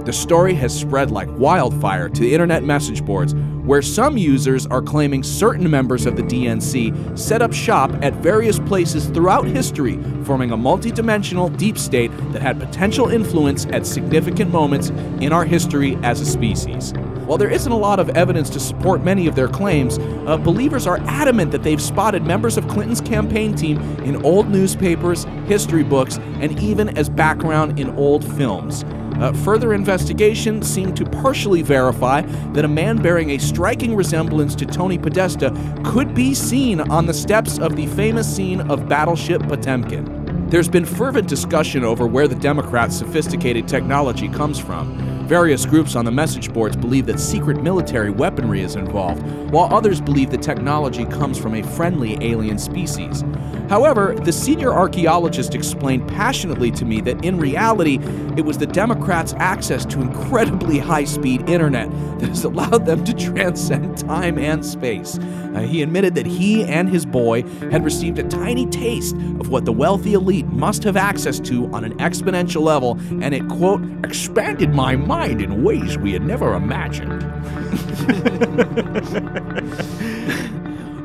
The story has spread like wildfire to the internet message boards, where some users are claiming certain members of the D N C set up shop at various places throughout history, forming a multi-dimensional deep state that had potential influence at significant moments in our history as a species. While there isn't a lot of evidence to support many of their claims, uh, believers are adamant that they've spotted members of Clinton's campaign team in old newspapers, history books, and even as background in old films. Uh, further investigation seemed to partially verify that a man bearing a striking resemblance to Tony Podesta could be seen on the steps of the famous scene of Battleship Potemkin. There's been fervent discussion over where the Democrats' sophisticated technology comes from. Various groups on the message boards believe that secret military weaponry is involved, while others believe the technology comes from a friendly alien species. However, the senior archaeologist explained passionately to me that in reality, it was the Democrats' access to incredibly high-speed internet that has allowed them to transcend time and space. Uh, he admitted that he and his boy had received a tiny taste of what the wealthy elite must have access to on an exponential level, and it, quote, expanded my mind in ways we had never imagined.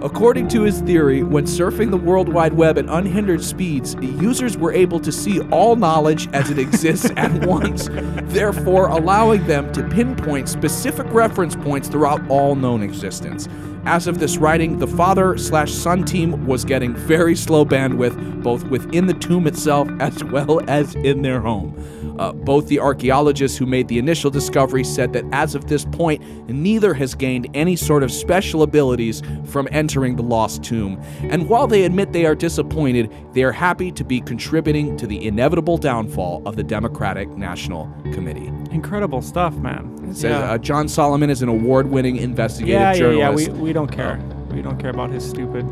According to his theory, when surfing the World Wide Web at unhindered speeds, users were able to see all knowledge as it exists at once, therefore allowing them to pinpoint specific reference points throughout all known existence. As of this writing, the father-slash-son team was getting very slow bandwidth, both within the tomb itself as well as in their home. Uh, both the archaeologists who made the initial discovery said that as of this point, neither has gained any sort of special abilities from entering the lost tomb. And while they admit they are disappointed, they are happy to be contributing to the inevitable downfall of the Democratic National Committee. Incredible stuff, man. It says, yeah. uh, John Solomon is an award-winning investigative yeah, journalist. Yeah, yeah, we, we don't care. Uh, we don't care about his stupid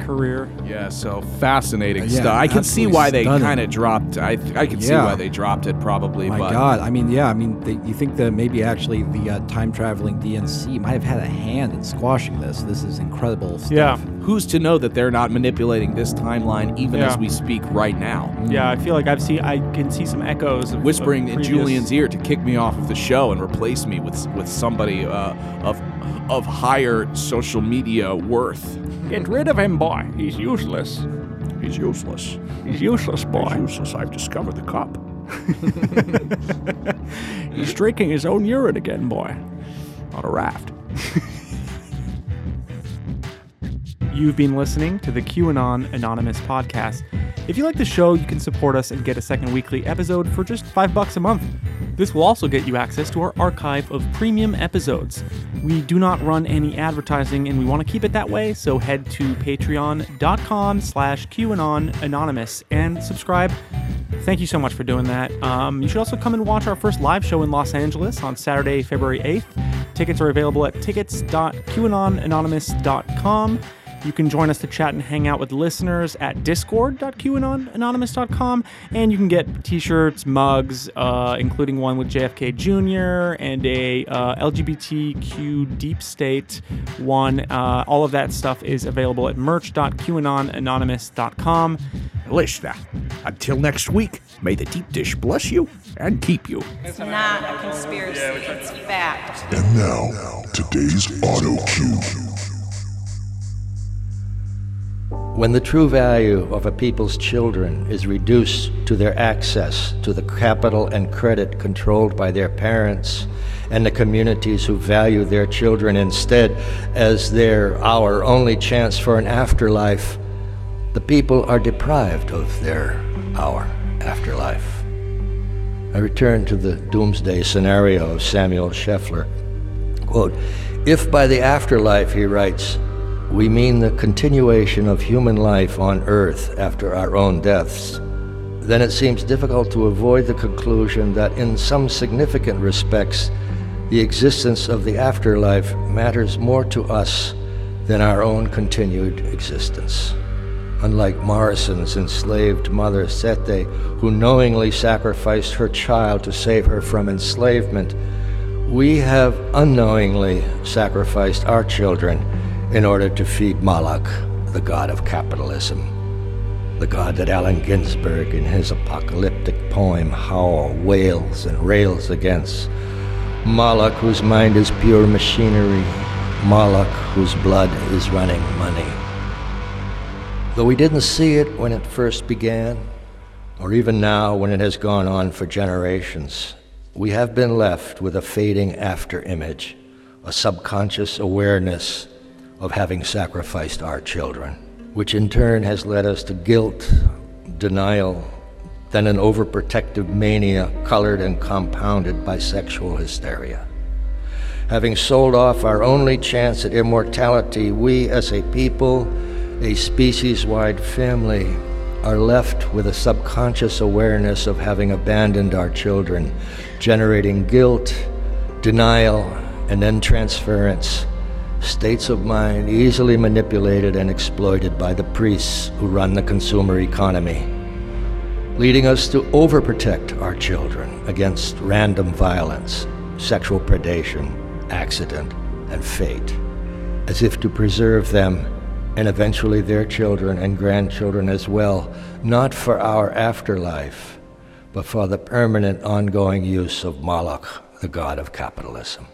career. Yeah, so fascinating uh, yeah, stuff. I can see why stunning. They kind of dropped. I th- I can yeah. see why they dropped it, probably. Oh my but. God, I mean, yeah, I mean, they, you think that maybe actually the uh, time traveling D N C might have had a hand in squashing this? This is incredible stuff. Yeah. Who's to know that they're not manipulating this timeline even yeah. as we speak right now? Yeah, I feel like I've seen. I can see some echoes of whispering of in Julian's ear to kick me off of the show and replace me with with somebody uh, of of higher social media worth. Get rid of him, boy. He's useless. He's useless. He's useless, boy. He's useless. I've discovered the cop. He's drinking his own urine again, boy. On a raft. You've been listening to the QAnon Anonymous podcast. If you like the show, you can support us and get a second weekly episode for just five bucks a month. This will also get you access to our archive of premium episodes. We do not run any advertising, and we want to keep it that way, so head to patreon.com slash QAnon Anonymous and subscribe. Thank you so much for doing that. Um, you should also come and watch our first live show in Los Angeles on Saturday, February eighth. Tickets are available at tickets dot qanon anonymous dot com. You can join us to chat and hang out with listeners at discord dot qanon anonymous dot com, and you can get t-shirts, mugs, uh, including one with J F K Junior and a uh, L G B T Q Deep State one. Uh, all of that stuff is available at merch dot qanon anonymous dot com. Lista, until next week, may the deep dish bless you and keep you. It's not a conspiracy, it's fact. And now, today's auto cue. When the true value of a people's children is reduced to their access to the capital and credit controlled by their parents, and the communities who value their children instead as their, our only chance for an afterlife, the people are deprived of their, our afterlife. I return to the doomsday scenario of Samuel Scheffler. Quote, if by the afterlife, he writes, we mean the continuation of human life on Earth after our own deaths, then it seems difficult to avoid the conclusion that in some significant respects, the existence of the afterlife matters more to us than our own continued existence. Unlike Morrison's enslaved mother, Sete, who knowingly sacrificed her child to save her from enslavement, we have unknowingly sacrificed our children in order to feed Moloch, the god of capitalism. the God that Allen Ginsberg in his apocalyptic poem Howl wails and rails against. Moloch, whose mind is pure machinery. Moloch, whose blood is running money. Though we didn't see it when it first began, or even now when it has gone on for generations, we have been left with a fading after-image, a subconscious awareness of having sacrificed our children, which in turn has led us to guilt, denial, then an overprotective mania colored and compounded by sexual hysteria. Having sold off our only chance at immortality, we as a people, a species-wide family, are left with a subconscious awareness of having abandoned our children, generating guilt, denial, and then transference, states of mind easily manipulated and exploited by the priests who run the consumer economy, leading us to overprotect our children against random violence, sexual predation, accident, and fate, as if to preserve them and eventually their children and grandchildren as well, not for our afterlife, but for the permanent ongoing use of Moloch, the god of capitalism.